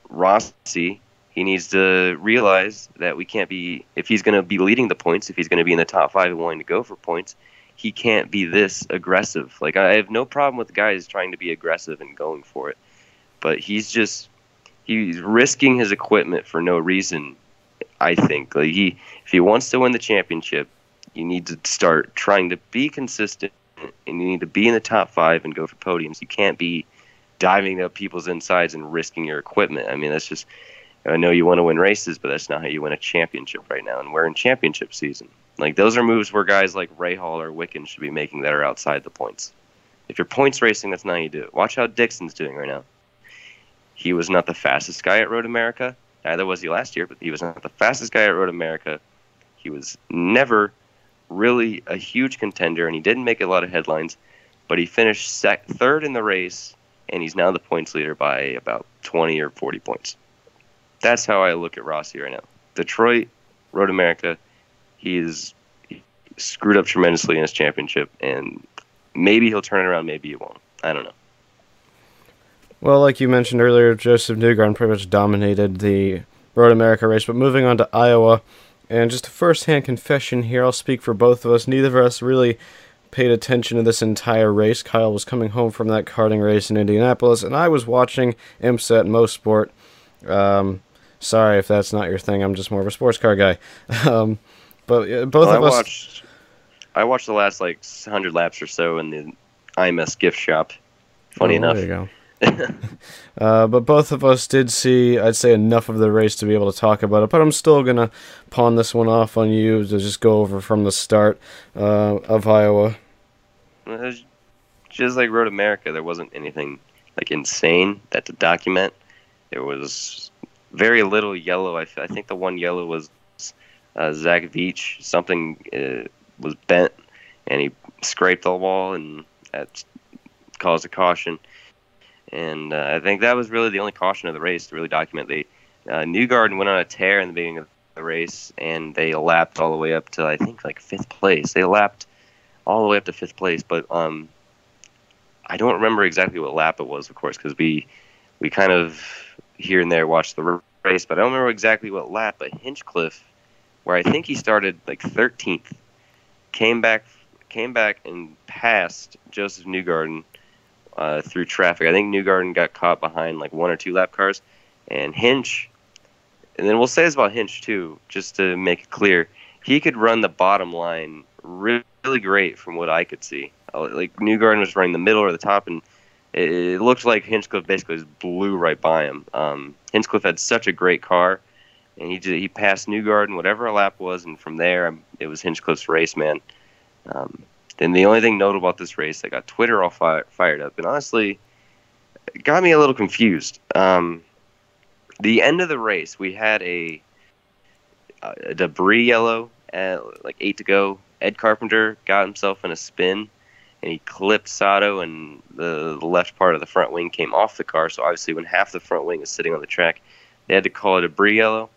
Rossi, he needs to realize that we can't be, if he's going to be leading the points, if he's going to be in the top five and wanting to go for points, he can't be this aggressive. Like, I have no problem with guys trying to be aggressive and going for it, but he's just, he's risking his equipment for no reason. I think like he, if he wants to win the championship, you need to start trying to be consistent, and you need to be in the top five and go for podiums. You can't be diving up people's insides and risking your equipment. I mean, that's just, I know you want to win races, but that's not how you win a championship right now, and we're in championship season. Like, those are moves where guys like Rahal or Wickens should be making that are outside the points. If you're points racing, that's not how you do it. Watch how Dixon's doing right now. He was not the fastest guy at Road America. Neither was he last year, but he was not the fastest guy at Road America. He was never really a huge contender, and he didn't make a lot of headlines. But he finished sec- third in the race, and he's now the points leader by about twenty or forty points. That's how I look at Rossi right now. Detroit, Road America, he's he screwed up tremendously in his championship, and maybe he'll turn it around, maybe he won't. I don't know. Well, like you mentioned earlier, Josef Newgarden pretty much dominated the Road America race, but moving on to Iowa, and just a first-hand confession here, I'll speak for both of us. Neither of us really paid attention to this entire race. Kyle was coming home from that karting race in Indianapolis, and I was watching IMSA at MoSport. Um, sorry if that's not your thing. I'm just more of a sports car guy. Um, but uh, both well, of I us... Watched, I watched the last, like, one hundred laps or so in the I M S gift shop, funny oh, enough. There you go. uh, but both of us did see, I'd say, enough of the race to be able to talk about it, but I'm still going to pawn this one off on you to just go over from the start uh, of Iowa. Just like Road America, there wasn't anything like insane that to document. There was very little yellow. I, I think the one yellow was uh, Zach Veach. Something uh, was bent, and he scraped the wall, and that caused a caution. And uh, I think that was really the only caution of the race to really document. The uh, Newgarden went on a tear in the beginning of the race, and they lapped all the way up to, I think, like fifth place. They lapped all the way up to fifth place, but um, I don't remember exactly what lap it was, of course, because we, we kind of here and there watched the race, but I don't remember exactly what lap, but Hinchcliffe, where I think he started like thirteenth, came back, came back and passed Josef Newgarden Uh, through traffic. I think Newgarden got caught behind like one or two lap cars, and Hinch, and then we'll say this about Hinch too, just to make it clear, he could run the bottom line really, really great from what I could see. Like Newgarden was running the middle or the top, and it, it looked like Hinchcliffe basically just blew right by him. Um, Hinchcliffe had such a great car, and he did, he passed Newgarden whatever a lap was, and from there it was Hinchcliffe's race, man. Um, Then the only thing notable about this race, I got Twitter all fire, fired up, and honestly, it got me a little confused. Um, the end of the race, we had a, a debris yellow at like eight to go. Ed Carpenter got himself in a spin, and he clipped Sato, and the, the left part of the front wing came off the car. So obviously, when half the front wing is sitting on the track, they had to call it a debris yellow,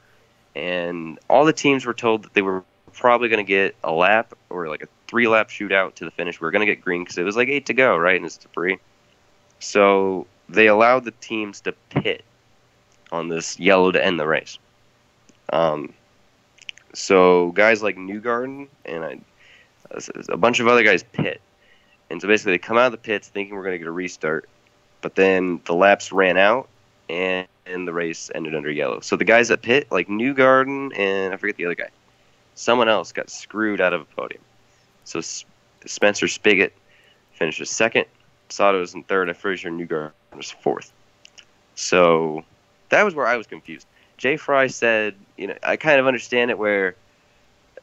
and all the teams were told that they were probably going to get a lap or like a three-lap shootout to the finish. We we're going to get green because it was like eight to go, right? And it's debris. So they allowed the teams to pit on this yellow to end the race. Um, so guys like Newgarden and I, a bunch of other guys pit. And so basically they come out of the pits thinking we're going to get a restart. But then the laps ran out, and, and the race ended under yellow. So the guys that pit, like Newgarden and I forget the other guy, someone else got screwed out of a podium. So S- Spencer Spigot finishes second. Sato was in third. I'm pretty sure Newgarden was fourth. So that was where I was confused. Jay Fry said, you know, I kind of understand it where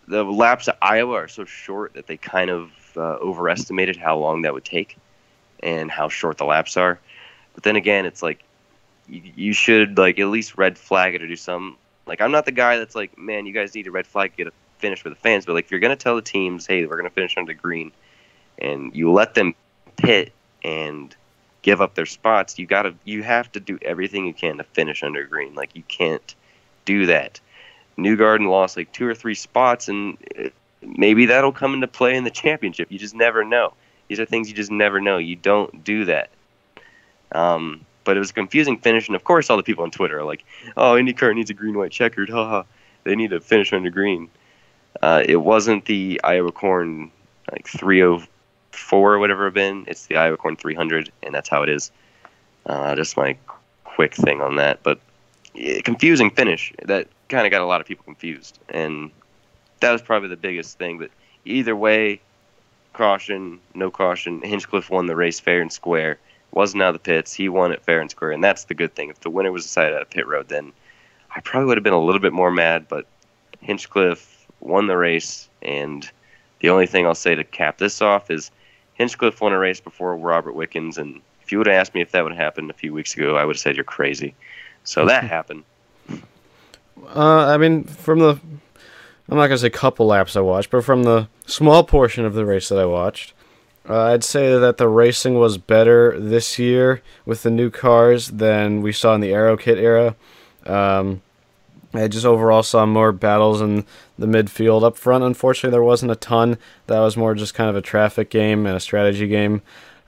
the laps of Iowa are so short that they kind of uh, overestimated how long that would take and how short the laps are. But then again, it's like you, you should like at least red flag it or do something. Like, I'm not the guy that's like, man, you guys need a red flag to get a finish for the fans. But, like, if you're going to tell the teams, hey, we're going to finish under green, and you let them pit and give up their spots, you gotta, you have to do everything you can to finish under green. Like, you can't do that. Newgarden lost, like, two or three spots, and maybe that'll come into play in the championship. You just never know. These are things you just never know. You don't do that. Um... But it was a confusing finish, and of course all the people on Twitter are like, oh, IndyCar needs a green-white checkered, haha. They need to finish under green. Uh, it wasn't the Iowa Corn like three oh four or whatever it been. It's the Iowa Corn three hundred, and that's how it is. Uh, just my quick thing on that. But yeah, confusing finish. That kind of got a lot of people confused, and that was probably the biggest thing. But either way, caution, no caution. Hinchcliffe won the race fair and square. Wasn't out of the pits. He won it fair and square, and that's the good thing. If the winner was decided out of pit road, then I probably would have been a little bit more mad, but Hinchcliffe won the race, and the only thing I'll say to cap this off is Hinchcliffe won a race before Robert Wickens, and if you would have asked me if that would have happened a few weeks ago, I would have said you're crazy. So that happened. Uh, I mean, from the, I'm not going to say couple laps I watched, but from the small portion of the race that I watched, Uh, I'd say that the racing was better this year with the new cars than we saw in the Aero Kit era. Um, I just overall saw more battles in the midfield. Up front, unfortunately, there wasn't a ton. That was more just kind of a traffic game and a strategy game.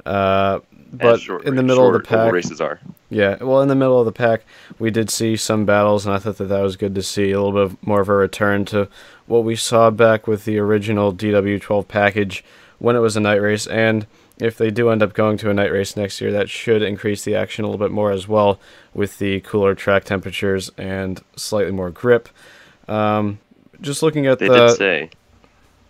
Uh, but short, in the middle of the pack, races are. Yeah, well, in the middle of the pack, we did see some battles, and I thought that that was good to see. A little bit more of a return to what we saw back with the original D W twelve package when it was a night race. And if they do end up going to a night race next year, that should increase the action a little bit more as well with the cooler track temperatures and slightly more grip. Um, just looking at they the... They did say...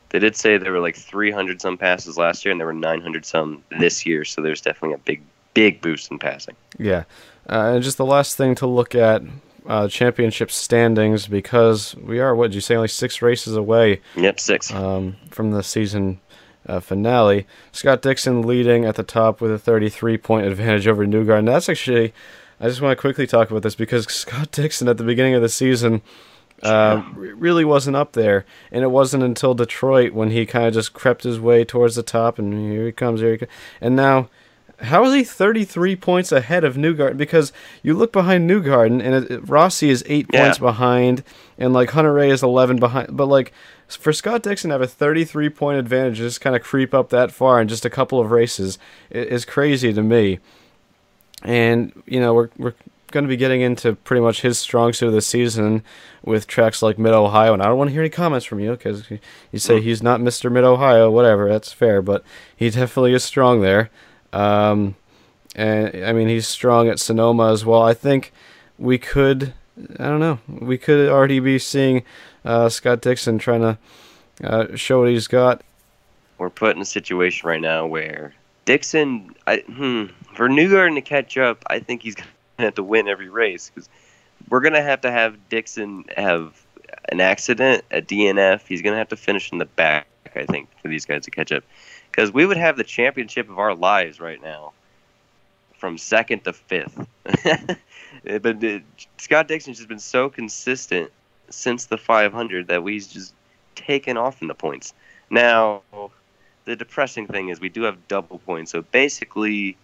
They did say there were like three hundred some passes last year, and there were nine hundred some this year, so there's definitely a big, big boost in passing. Yeah. Uh, and just the last thing to look at, uh, championship standings, because we are, what did you say, like six races away? Yep, six. Um, from the season uh, finale. Scott Dixon leading at the top with a thirty-three point advantage over Newgarden. That's actually, I just want to quickly talk about this, because Scott Dixon at the beginning of the season... Uh, really wasn't up there, and it wasn't until Detroit when he kind of just crept his way towards the top, and here he comes, here he comes. And now, how is he thirty-three points ahead of Newgarden? Because you look behind Newgarden, and it, it, Rossi is eight yeah. points behind, and like Hunter Ray is eleven behind. But like for Scott Dixon to have a thirty-three point advantage, just kind of creep up that far in just a couple of races is crazy to me. And you know we're we're. going to be getting into pretty much his strong suit of the season with tracks like Mid-Ohio, and I don't want to hear any comments from you because you say he's not Mister Mid-Ohio, whatever, that's fair, but he definitely is strong there. Um, and I mean, he's strong at Sonoma as well. I think we could, I don't know, we could already be seeing uh, Scott Dixon trying to uh, show what he's got. We're put in a situation right now where Dixon, I, hmm, for Newgarden to catch up, I think he's going to have to win every race, because we're gonna have to have Dixon have an accident, a D N F. He's gonna have to finish in the back, I think, for these guys to catch up, because we would have the championship of our lives right now from second to fifth. But uh, Scott Dixon's just been so consistent since the five hundred that we've just taken off in the points. Now the depressing thing is we do have double points, so basically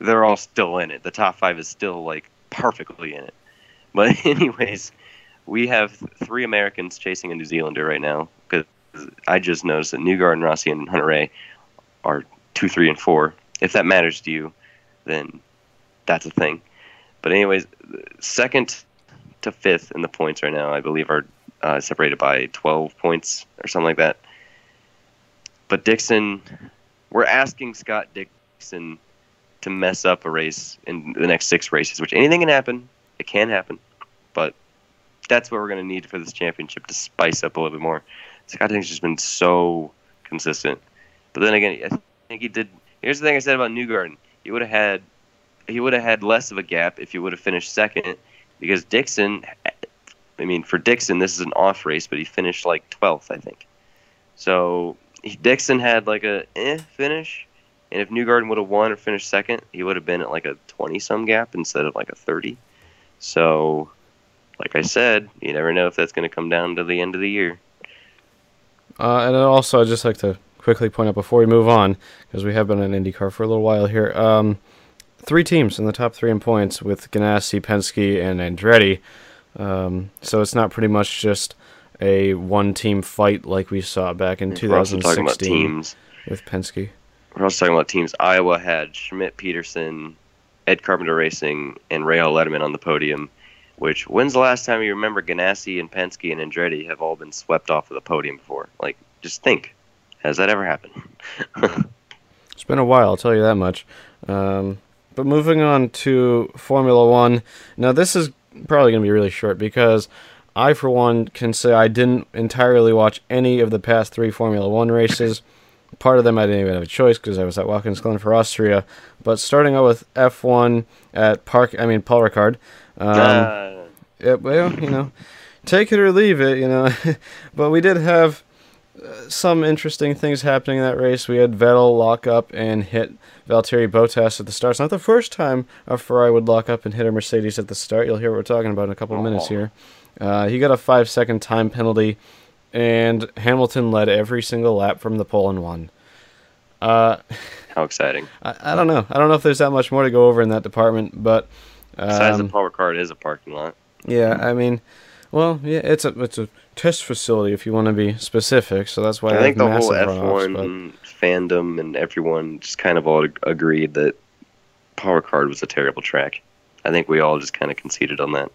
they're all still in it. The top five is still, like, perfectly in it. But anyways, we have three Americans chasing a New Zealander right now, because I just noticed that Newgarden, Rossi, and Hunter Ray are two, three, and four. If that matters to you, then that's a thing. But anyways, second to fifth in the points right now, I believe, are uh, separated by twelve points or something like that. But Dixon, we're asking Scott Dixon to mess up a race in the next six races, which anything can happen. It can happen. But that's what we're going to need for this championship to spice up a little bit more. Scott Dixon's just been so consistent. But then again, I think he did. Here's the thing I said about Newgarden. He would have had, he would have had less of a gap if he would have finished second, because Dixon, I mean, for Dixon, this is an off race, but he finished like twelfth, I think. So Dixon had like a eh finish. And if Newgarden would have won or finished second, he would have been at like a twenty-some gap instead of like a thirty. So, like I said, you never know if that's going to come down to the end of the year. Uh, and also, I'd just like to quickly point out before we move on, because we have been in IndyCar for a little while here, um, three teams in the top three in points with Ganassi, Penske, and Andretti. Um, so it's not pretty much just a one-team fight like we saw back in two thousand sixteen. We're also talking about teams with Penske. We're also talking about teams. Iowa had Schmidt Peterson, Ed Carpenter Racing, and Rahal Letterman on the podium, which, when's the last time you remember Ganassi and Penske and Andretti have all been swept off of the podium before? Like, just think. Has that ever happened? It's been a while, I'll tell you that much. Um, but moving on to Formula One. Now, this is probably going to be really short, because I, for one, can say I didn't entirely watch any of the past three Formula One races. Part of them I didn't even have a choice because I was at Watkins Glen for Austria. But starting out with F one at Park, I mean Paul Ricard. Um, uh. Yeah, well, you know, take it or leave it, you know. But we did have uh, some interesting things happening in that race. We had Vettel lock up and hit Valtteri Bottas at the start. It's not the first time a Ferrari would lock up and hit a Mercedes at the start. You'll hear what we're talking about in a couple of minutes here. Uh, he got a five-second time penalty, and Hamilton led every single lap from the pole and won. Uh, How exciting. I, I don't know. I don't know if there's that much more to go over in that department, but... Um, besides, the Paul Ricard is a parking lot. Yeah, I mean, Well, yeah, it's a it's a test facility if you want to be specific. So that's why I think the whole F one fandom and everyone just kind of all agreed that Power Card was a terrible track. I think we all just kind of conceded on that.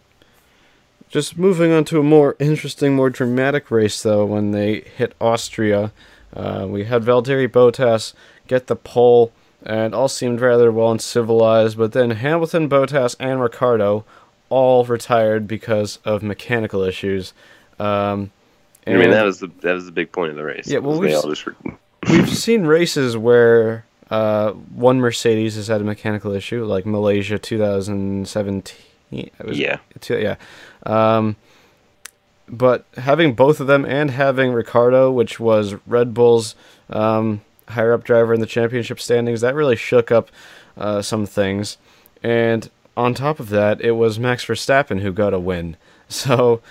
Just moving on to a more interesting, more dramatic race, though, when they hit Austria. Uh, we had Valtteri Bottas get the pole, and all seemed rather well and civilized, but then Hamilton, Bottas, and Ricciardo all retired because of mechanical issues. Um, and I mean, that was, the, that was the big point of the race. Yeah, well, we've, just... we've seen races where uh, one Mercedes has had a mechanical issue, like Malaysia twenty seventeen. It was, yeah. Yeah. Um, but having both of them and having Ricciardo, which was Red Bull's um, higher-up driver in the championship standings, that really shook up uh, some things. And on top of that, it was Max Verstappen who got a win. So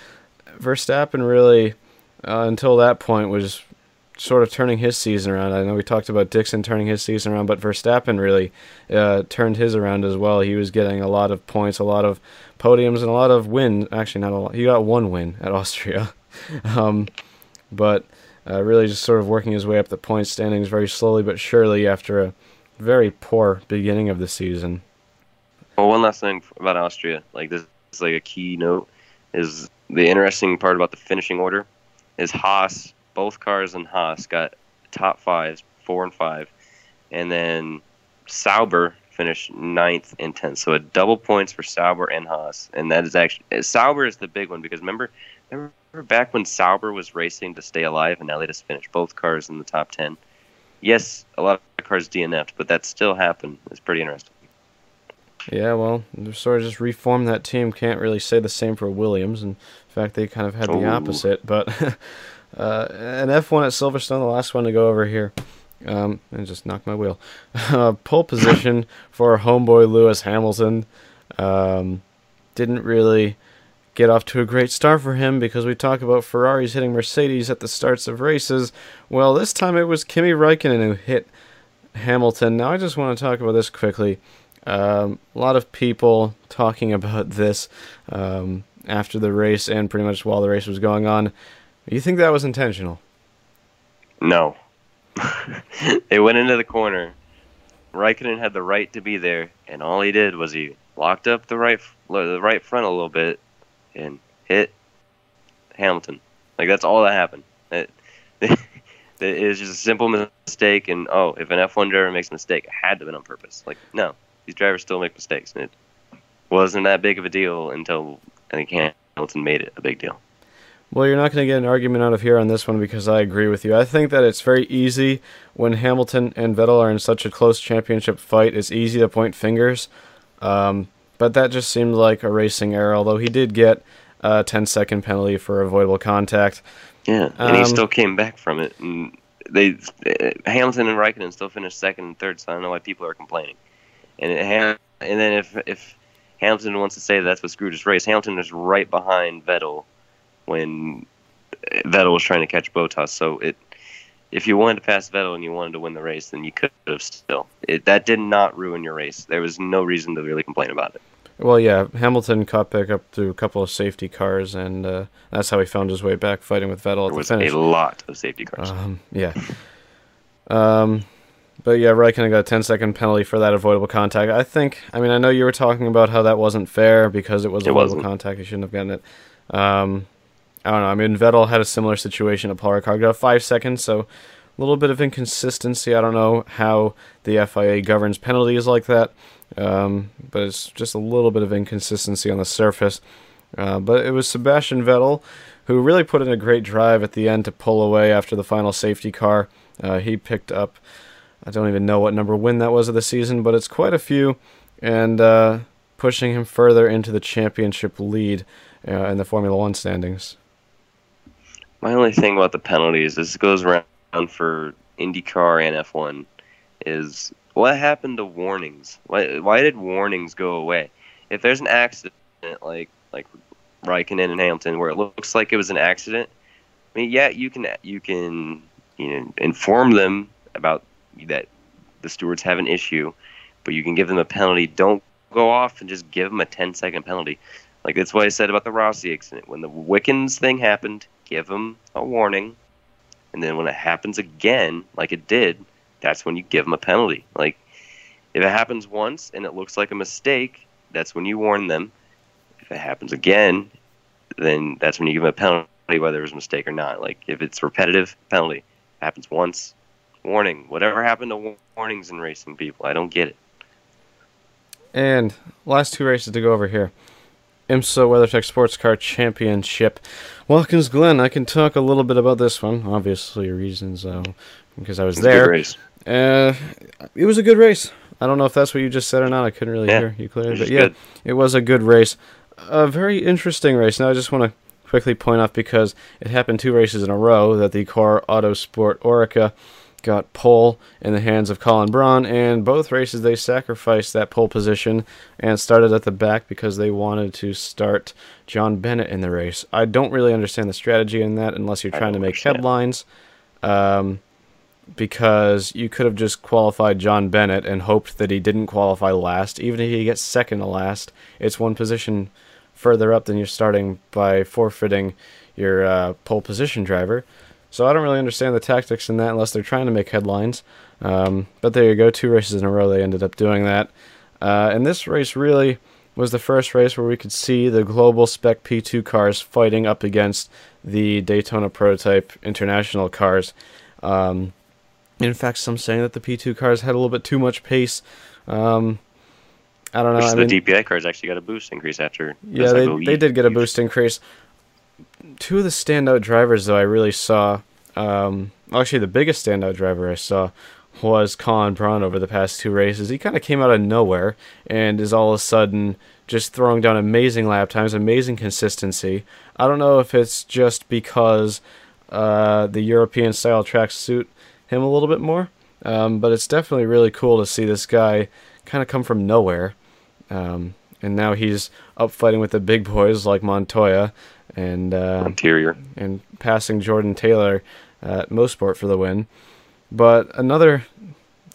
Verstappen really, uh, until that point, was sort of turning his season around. I know we talked about Dixon turning his season around, but Verstappen really uh, turned his around as well. He was getting a lot of points, a lot of podiums, and a lot of wins. Actually, not a lot. He got one win at Austria. um, but uh, really just sort of working his way up the point standings very slowly but surely after a very poor beginning of the season. Well, one last thing about Austria, like this is like a key note, is the interesting part about the finishing order is Haas. Both cars in Haas got top fives, four and five. And then Sauber finished ninth and tenth. So a double points for Sauber and Haas. And that is actually, Sauber is the big one because remember, remember back when Sauber was racing to stay alive and now they just finished both cars in the top ten. Yes, a lot of cars D N F'd, but that still happened. It's pretty interesting. Yeah, well, they've sort of just reformed that team. Can't really say the same for Williams. In fact, they kind of had the Ooh. opposite, but... Uh, an F one at Silverstone, the last one to go over here. Um, and just knocked my wheel. Uh, pole position for homeboy Lewis Hamilton. Um, didn't really get off to a great start for him because we talk about Ferraris hitting Mercedes at the starts of races. Well, this time it was Kimi Räikkönen who hit Hamilton. Now I just want to talk about this quickly. Um, a lot of people talking about this um, after the race and pretty much while the race was going on. You think that was intentional? No. They went into the corner. Raikkonen had the right to be there, and all he did was he locked up the right the right front a little bit and hit Hamilton. Like, that's all that happened. It, it, it was just a simple mistake, and, oh, if an F one driver makes a mistake, it had to have been on purpose. Like, no, these drivers still make mistakes, and it wasn't that big of a deal until I think Hamilton made it a big deal. Well, you're not going to get an argument out of here on this one because I agree with you. I think that it's very easy when Hamilton and Vettel are in such a close championship fight. It's easy to point fingers. Um, but that just seemed like a racing error, although he did get a ten-second penalty for avoidable contact. Yeah, and um, he still came back from it. And they uh, Hamilton and Raikkonen still finished second and third, so I don't know why people are complaining. And it ha- and then if, if Hamilton wants to say that's what screwed his race, Hamilton is right behind Vettel when Vettel was trying to catch Bottas. So it, if you wanted to pass Vettel and you wanted to win the race, then you could have still. It, that did not ruin your race. There was no reason to really complain about it. Well, yeah, Hamilton caught back up to a couple of safety cars, and uh, that's how he found his way back, fighting with Vettel at the finish. There was a lot of safety cars. Um, yeah. um, but, yeah, Raikkonen got a ten-second penalty for that avoidable contact. I think, I mean, I know you were talking about how that wasn't fair because it was it avoidable wasn't. contact. He shouldn't have gotten it. Um... I don't know. I mean, Vettel had a similar situation at Paul Ricard. Got five seconds, so a little bit of inconsistency. I don't know how the F I A governs penalties like that, um, but it's just a little bit of inconsistency on the surface. Uh, but it was Sebastian Vettel who really put in a great drive at the end to pull away after the final safety car. Uh, he picked up, I don't even know what number win that was of the season, but it's quite a few, and uh, pushing him further into the championship lead uh, in the Formula One standings. My only thing about the penalties, this goes around for IndyCar and F one, is what happened to warnings? Why, why did warnings go away? If there's an accident like like Raikkonen and Hamilton, where it looks like it was an accident, I mean, yeah, you can you can you know inform them about that the stewards have an issue, but you can give them a penalty. Don't go off and just give them a ten-second penalty. Like, that's what I said about the Rossi accident. When the Wickens thing happened, give him a warning. And then when it happens again, like it did, that's when you give them a penalty. Like, if it happens once and it looks like a mistake, that's when you warn them. If it happens again, then that's when you give them a penalty, whether it was a mistake or not. Like, if it's repetitive, penalty. If it happens once, warning. Whatever happened to warnings in racing, people? I don't get it. And last two races to go over here. IMSA WeatherTech Sports Car Championship. Watkins Glen, I can talk a little bit about this one. Obviously, reasons uh, because I was it's there. It was a good race. Uh, it was a good race. I don't know if that's what you just said or not. I couldn't really yeah, hear you clearly. But yeah, good. It was a good race. A very interesting race. Now, I just want to quickly point out, because it happened two races in a row, that the Core Autosport Orica got pole in the hands of Colin Braun, and both races they sacrificed that pole position and started at the back because they wanted to start John Bennett in the race. I don't really understand the strategy in that unless you're trying to make understand. headlines, um, because you could have just qualified John Bennett and hoped that he didn't qualify last. Even if he gets second to last, it's one position further up than you're starting by forfeiting your uh, pole position driver. So I don't really understand the tactics in that unless they're trying to make headlines. Um, but there you go, two races in a row they ended up doing that. Uh, and this race really was the first race where we could see the Global Spec P two cars fighting up against the Daytona Prototype International cars. Um, in fact, some saying that the P two cars had a little bit too much pace. Um, I don't know. I mean, the D P I cars actually got a boost increase after. Yeah, they, they did get a boost increase. Two of the standout drivers, though, I really saw, um, actually the biggest standout driver I saw was Colin Braun over the past two races. He kind of came out of nowhere and is all of a sudden just throwing down amazing lap times, amazing consistency. I don't know if it's just because uh, the European-style tracks suit him a little bit more, um, but it's definitely really cool to see this guy kind of come from nowhere. Um, and now he's up fighting with the big boys like Montoya, and uh, interior and passing Jordan Taylor at Mosport for the win. But another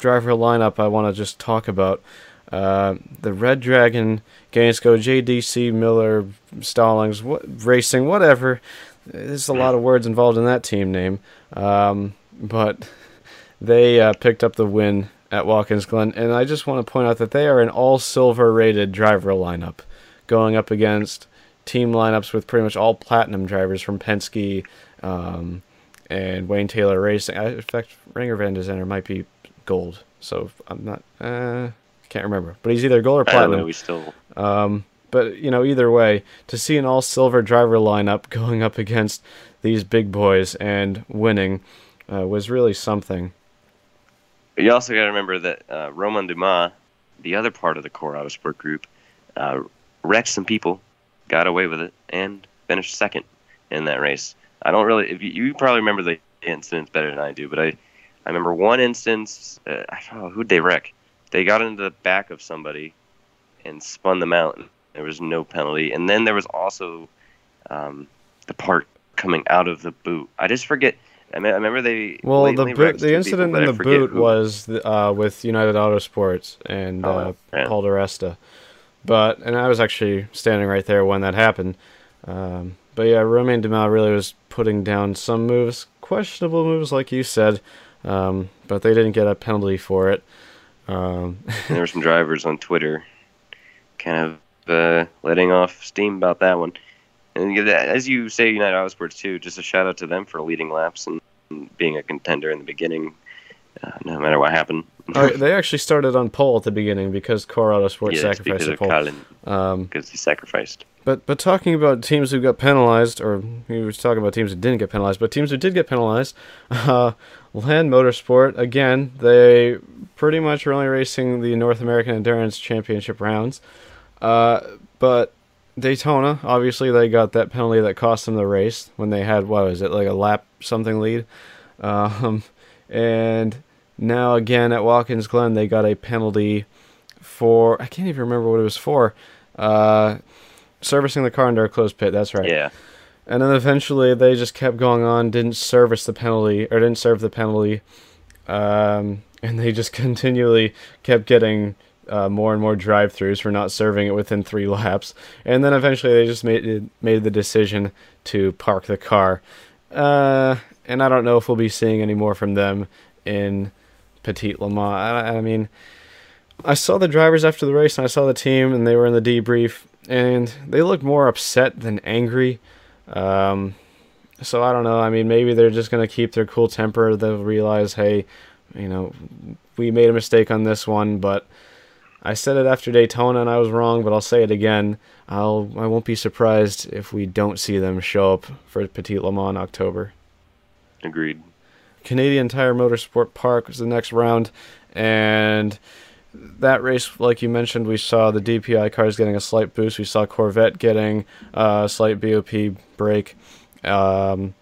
driver lineup I want to just talk about, uh, the Red Dragon, Gansko, J D C, Miller, Stallings, what, Racing, whatever. There's a lot of words involved in that team name. Um, but they uh, picked up the win at Watkins Glen, and I just want to point out that they are an all-silver rated driver lineup going up against team lineups with pretty much all platinum drivers from Penske um, and Wayne Taylor Racing. I, in fact, Ringer Van de Zender might be gold, so I'm not. Uh, can't remember, but he's either gold or platinum. I don't know, we still. Um, but you know, either way, to see an all-silver driver lineup going up against these big boys and winning uh, was really something. But you also got to remember that uh, Romain Dumas, the other part of the Core Autosport group, uh, wrecked some people, got away with it, and finished second in that race. I don't really... If you, you probably remember the incidents better than I do, but I, I remember one instance... Uh, I don't know, who'd they wreck? They got into the back of somebody and spun them out. And there was no penalty. And then there was also um, the part coming out of the boot. I just forget... I, mean, I remember they... Well, the bo- the incident people, in the boot who. was uh, with United Autosports and oh, uh, yeah. Paul DiResta. But, and I was actually standing right there when that happened. Um, but yeah, Romain Dumas really was putting down some moves, questionable moves, like you said. Um, but they didn't get a penalty for it. Um, there were some drivers on Twitter kind of uh, letting off steam about that one. And as you say, United Autosports, too, just a shout out to them for leading laps and being a contender in the beginning, uh, no matter what happened. Oh, they actually started on pole at the beginning because Core Autosport yeah, sacrificed the pole. Colin, um, because he sacrificed. But but talking about teams who got penalized, or we were talking about teams who didn't get penalized, but teams who did get penalized, uh, Land Motorsport, again, they pretty much were only racing the North American Endurance Championship rounds. Uh, but Daytona, obviously they got that penalty that cost them the race when they had, what was it, like a lap something lead? Um, and... Now, again, at Watkins Glen, they got a penalty for... I can't even remember what it was for. Uh, servicing the car under a closed pit, that's right. Yeah. And then eventually they just kept going on, didn't service the penalty, or didn't serve the penalty, um, and they just continually kept getting uh, more and more drive-thrus for not serving it within three laps. And then eventually they just made it, made the decision to park the car. Uh, and I don't know if we'll be seeing any more from them in Petit Le Mans. I, I mean, I saw the drivers after the race, and I saw the team, and they were in the debrief, and they looked more upset than angry. Um, so I don't know. I mean, maybe they're just going to keep their cool temper. They'll realize, hey, you know, we made a mistake on this one, but I said it after Daytona and I was wrong, but I'll say it again. I'll, I won't be surprised if we don't see them show up for Petit Le Mans in October. Agreed. Canadian Tire Motorsport Park was the next round, and that race, like you mentioned, we saw the D P I cars getting a slight boost. We saw Corvette getting a slight B O P break. Um,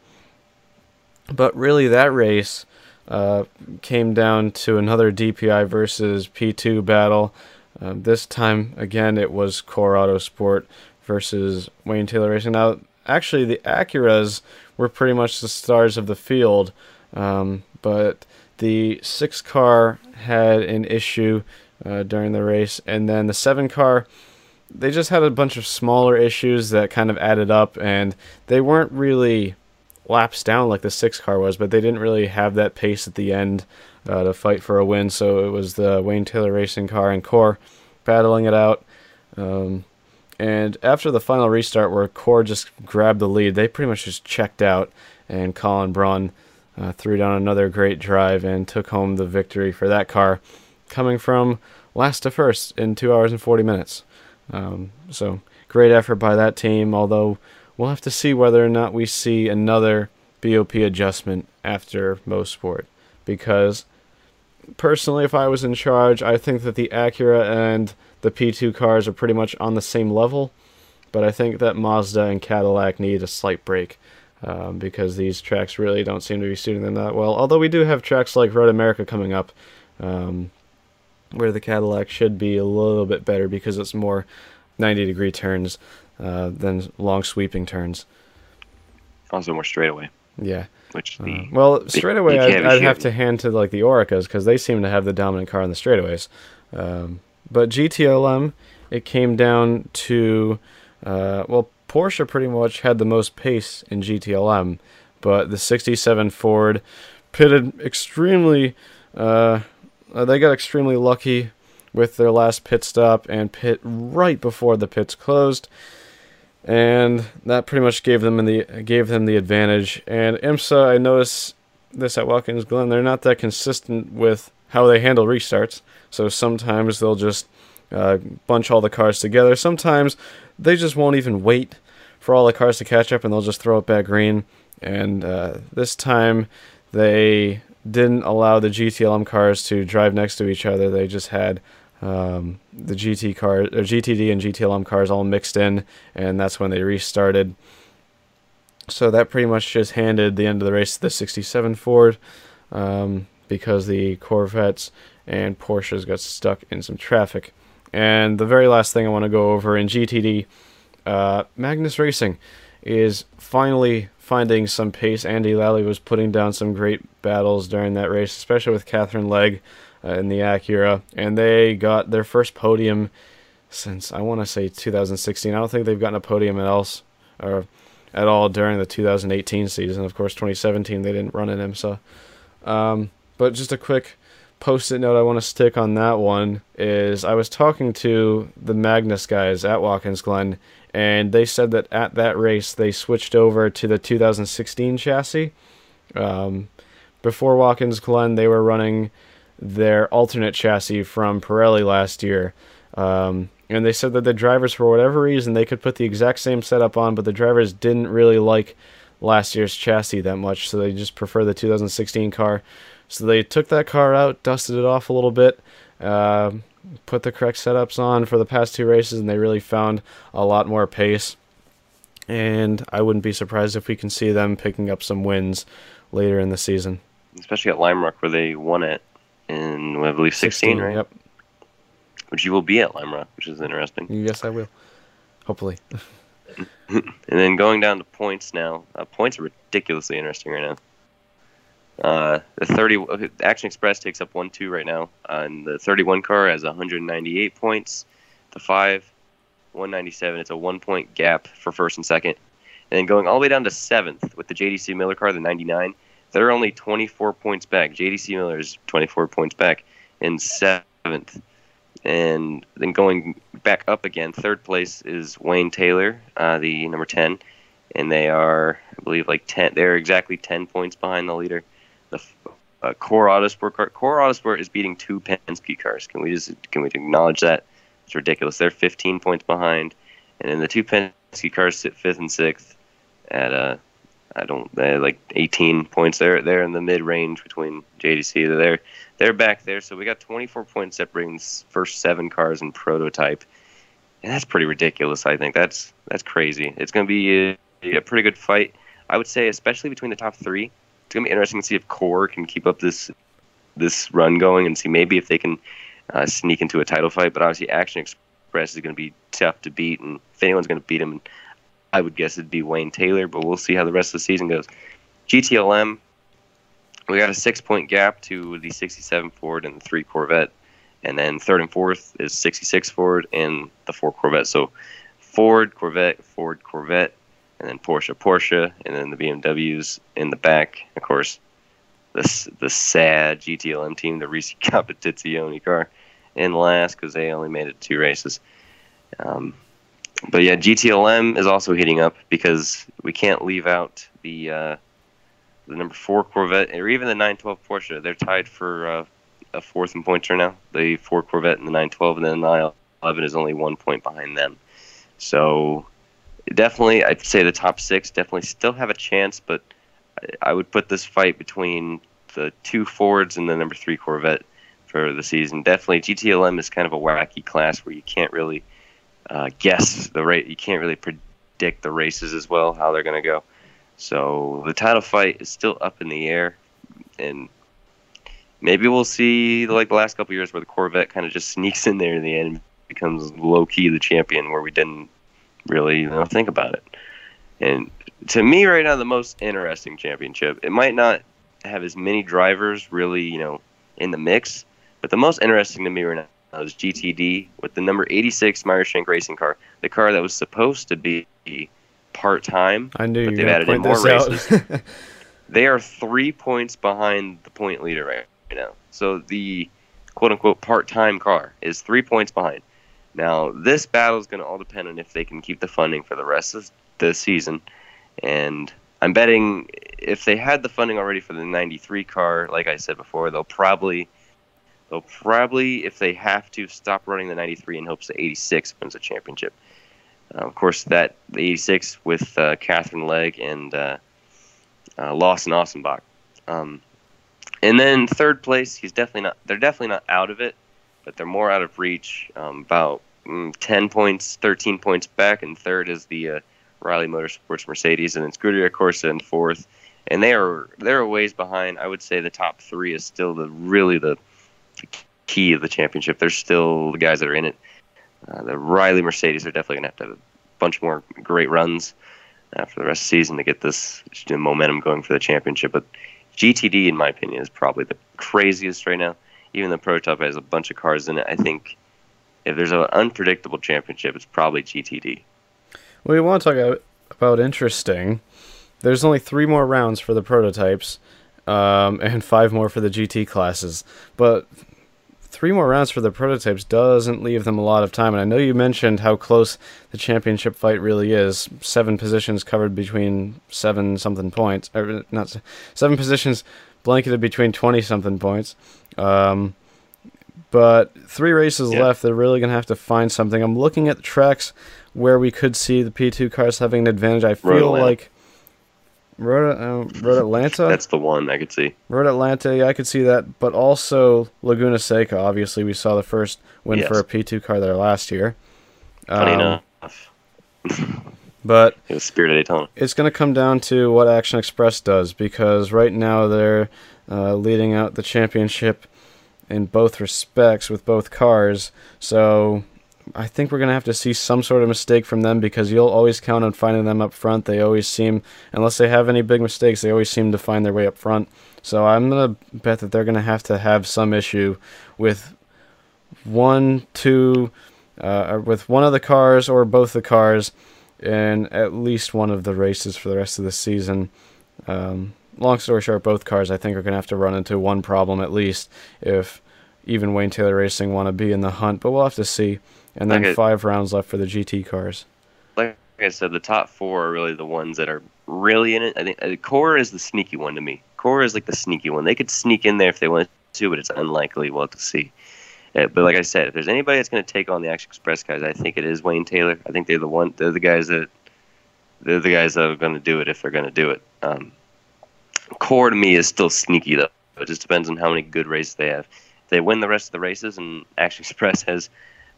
but really, that race uh, came down to another D P I versus P two battle. Uh, this time, again, it was Colorado Sport versus Wayne Taylor Racing. Now, actually, the Acuras were pretty much the stars of the field, um, but the six car had an issue uh, during the race, and then the seven car, they just had a bunch of smaller issues that kind of added up, and they weren't really laps down like the six car was, but they didn't really have that pace at the end uh, to fight for a win. So it was the Wayne Taylor Racing car and Core battling it out. Um, and after the final restart, where Core just grabbed the lead, they pretty much just checked out, and Colin Braun Uh, threw down another great drive and took home the victory for that car, coming from last to first in two hours and forty minutes. Um, so great effort by that team, although we'll have to see whether or not we see another B O P adjustment after Mosport, because personally, if I was in charge, I think that the Acura and the P two cars are pretty much on the same level, but I think that Mazda and Cadillac need a slight break. Um, because these tracks really don't seem to be suiting them that well. Although we do have tracks like Road America coming up, um, where the Cadillac should be a little bit better because it's more ninety-degree turns uh, than long sweeping turns. Also more straightaway. Yeah. Which the, uh, well, the, straightaway I'd, I'd have to hand to like the Oricas, because they seem to have the dominant car in the straightaways. Um, but G T L M, it came down to, uh, well, Porsche pretty much had the most pace in G T L M, but the sixty-seven Ford pitted extremely, uh, they got extremely lucky with their last pit stop and pit right before the pits closed, and that pretty much gave them the gave them the advantage. And IMSA, I noticed this at Watkins Glen, they're not that consistent with how they handle restarts, so sometimes they'll just Uh, bunch all the cars together. Sometimes they just won't even wait for all the cars to catch up, and they'll just throw it back green. And uh, this time they didn't allow the G T L M cars to drive next to each other. They just had um, the G T car, or G T D and G T L M cars all mixed in, and that's when they restarted. So that pretty much just handed the end of the race to the sixty-seven Ford, um, because the Corvettes and Porsches got stuck in some traffic. And the very last thing I want to go over in G T D, uh, Magnus Racing is finally finding some pace. Andy Lally was putting down some great battles during that race, especially with Catherine Legg uh, in the Acura. And they got their first podium since, I want to say, two thousand sixteen. I don't think they've gotten a podium at, else, or at all during the two thousand eighteen season. Of course, twenty seventeen, they didn't run at IMSA. Um, but just a quick post-it note I want to stick on that one is I was talking to the Magnus guys at Watkins Glen, and they said that at that race they switched over to the two thousand sixteen chassis. Um, before Watkins Glen, they were running their alternate chassis from Pirelli last year, um, and they said that the drivers, for whatever reason, they could put the exact same setup on, but the drivers didn't really like last year's chassis that much, so they just prefer the two thousand sixteen car. So they took that car out, dusted it off a little bit, uh, put the correct setups on for the past two races, and they really found a lot more pace. And I wouldn't be surprised if we can see them picking up some wins later in the season. Especially at Lime Rock, where they won it in, I believe, sixteen, right? Yep. Which you will be at Lime Rock, which is interesting. Yes, I will. Hopefully. And then going down to points now. Uh, points are ridiculously interesting right now. Uh, the thirty Action Express takes up one two right now, uh, and the thirty-one car has one hundred ninety-eight points. The five, one ninety-seven. It's a one-point gap for first and second. And then going all the way down to seventh with the J D C Miller car, the ninety-nine, they're only twenty-four points back. J D C Miller is twenty-four points back in seventh. And then going back up again, third place is Wayne Taylor, uh, the number ten. And they are, I believe, like ten. They're exactly ten points behind the leader. The uh, Core Autosport car. Core Autosport is beating two Penske cars. Can we just can we acknowledge that? It's ridiculous. They're fifteen points behind. And then the two Penske cars sit fifth and sixth at uh, I don't they're like eighteen points. They're they're in the mid range between J D C. They're they're back there. So we got twenty-four points separating the first seven cars in prototype, and that's pretty ridiculous. I think that's that's crazy. It's going to be a, a pretty good fight, I would say, especially between the top three. It's going to be interesting to see if Core can keep up this this run going and see maybe if they can uh, sneak into a title fight. But obviously, Action Express is going to be tough to beat, and if anyone's going to beat him, I would guess it'd be Wayne Taylor, but we'll see how the rest of the season goes. G T L M, we got a six-point gap to the sixty-seven Ford and the three Corvette, and then third and fourth is sixty-six Ford and the four Corvette. So Ford, Corvette, Ford, Corvette, and then Porsche, Porsche, and then the B M Ws in the back. Of course, the, the sad G T L M team, the Ricci Competizione car, in last because they only made it two races. Um, but yeah, G T L M is also heating up because we can't leave out the uh, the number four Corvette or even the nine twelve Porsche. They're tied for uh, a fourth in points right now. The four Corvette and the nine twelve, and then the nine eleven is only one point behind them. So definitely, I'd say the top six definitely still have a chance, but I would put this fight between the two Fords and the number three Corvette for the season. Definitely, G T L M is kind of a wacky class where you can't really uh, guess the rate. You can't really predict the races as well, how they're going to go. So the title fight is still up in the air, and maybe we'll see like the last couple of years where the Corvette kind of just sneaks in there in the end and becomes low-key the champion where we didn't really, you know, think about it. And to me right now, the most interesting championship, it might not have as many drivers really, you know, in the mix, but the most interesting to me right now is G T D with the number eighty-six Meyer Shank Racing car, the car that was supposed to be part-time, I knew but you they've added in more races. They are three points behind the point leader right now. So the quote-unquote part-time car is three points behind. Now, this battle is going to all depend on if they can keep the funding for the rest of the season. And I'm betting if they had the funding already for the ninety-three car, like I said before, they'll probably, they'll probably, if they have to, stop running the ninety-three in hopes the eighty-six wins the championship. Uh, of course, that the eighty-six with uh, Catherine Legg and uh, uh, Lawson Ossenbach. Um, and then third place, he's definitely not. They're definitely not out of it, but they're more out of reach, um, about ten points, thirteen points back, and third is the uh, Riley Motorsports Mercedes, and then Scuderia Corsa in fourth, and they are they're a ways behind. I would say the top three is still the really the, the key of the championship. They're still the guys that are in it. Uh, the Riley Mercedes are definitely gonna have to have a bunch more great runs uh, for the rest of the season to get this momentum going for the championship. But G T D, in my opinion, is probably the craziest right now. Even the prototype has a bunch of cars in it. I think if there's an unpredictable championship, it's probably G T D. Well, we want to talk about interesting. There's only three more rounds for the prototypes, um, and five more for the G T classes. But three more rounds for the prototypes doesn't leave them a lot of time. And I know you mentioned how close the championship fight really is. Seven positions covered between seven something points, or not seven positions blanketed between twenty something points. Um, but three races yep. left. They're really going to have to find something. I'm looking at the tracks where we could see the P two cars having an advantage. I feel Road like Road, uh, Road Atlanta. That's the one I could see. Road Atlanta, yeah, I could see that. But also Laguna Seca. Obviously, we saw the first win yes. for a P two car there last year. Funny um, enough. But it was Spirit of Daytona. It's going to come down to what Action Express does, because right now they're uh, leading out the championship in both respects with both cars. So I think we're going to have to see some sort of mistake from them, because you'll always count on finding them up front. They always seem, unless they have any big mistakes, they always seem to find their way up front. So I'm going to bet that they're going to have to have some issue with one, two, uh, with one of the cars or both the cars in at least one of the races for the rest of the season. Um, long story short, both cars, I think, are going to have to run into one problem at least if even Wayne Taylor Racing want to be in the hunt, but we'll have to see. And then like I, five rounds left for the G T cars. Like I said, the top four are really the ones that are really in it. I think uh, Core is the sneaky one to me. Core is like the sneaky one. They could sneak in there if they wanted to, but it's unlikely. We'll have to see. Uh, but like I said, if there's anybody that's going to take on the Action Express guys, I think it is Wayne Taylor. I think they're the one. They're the guys that they're the guys that are going to do it if they're going to do it. Um, Core to me is still sneaky though. It just depends on how many good races they have. They win the rest of the races and Action Express has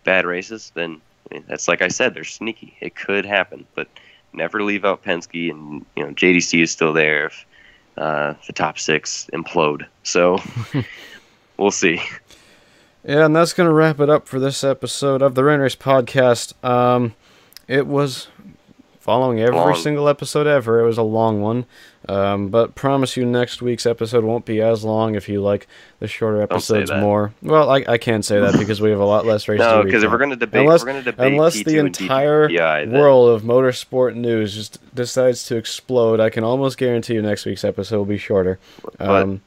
bad races, then I mean, that's like I said, they're sneaky. It could happen, but never leave out Penske, and you know J D C is still there if uh, the top six implode. So we'll see. Yeah, and that's going to wrap it up for this episode of the Rain Race Podcast. Um, it was following every long. single episode ever. It was a long one. Um, but promise you next week's episode won't be as long if you like the shorter episodes more. Well, I, I can't say that because we have a lot less race no, to No, because if we're going to debate, unless, we're going to debate unless the entire P P I, world of motorsport news just decides to explode, I can almost guarantee you next week's episode will be shorter. Um,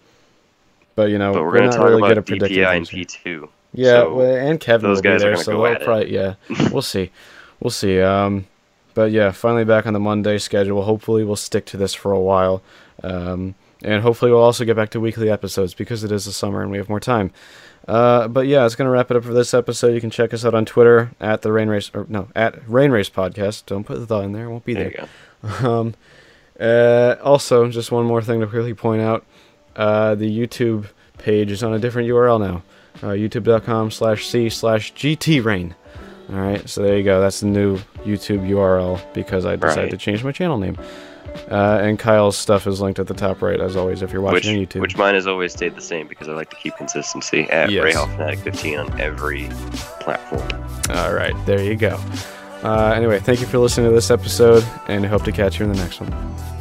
but, but, you know, but we're, we're going to talk really about D P I and P two. Yeah, so and Kevin those will guys be there, are so we'll probably, yeah, we'll see. We'll see. Um, But yeah, finally back on the Monday schedule. Hopefully we'll stick to this for a while. Um, and hopefully we'll also get back to weekly episodes because it is the summer and we have more time. Uh, but yeah, it's going to wrap it up for this episode. You can check us out on Twitter at the Rain Race, or no, at Rain Race Podcast. Don't put the thought in there. It won't be there. There you go. Um, uh, also, just one more thing to quickly point out. Uh, the YouTube page is on a different U R L now. Uh, YouTube.com slash C slash GT Rain. All right, so there you go. That's the new YouTube U R L because I decided right. to change my channel name. Uh, and Kyle's stuff is linked at the top right, as always, if you're watching which, on YouTube. Which mine has always stayed the same because I like to keep consistency at yes. Rahal Fanatic fifteen on every platform. All right, there you go. Uh, anyway, thank you for listening to this episode, and I hope to catch you in the next one.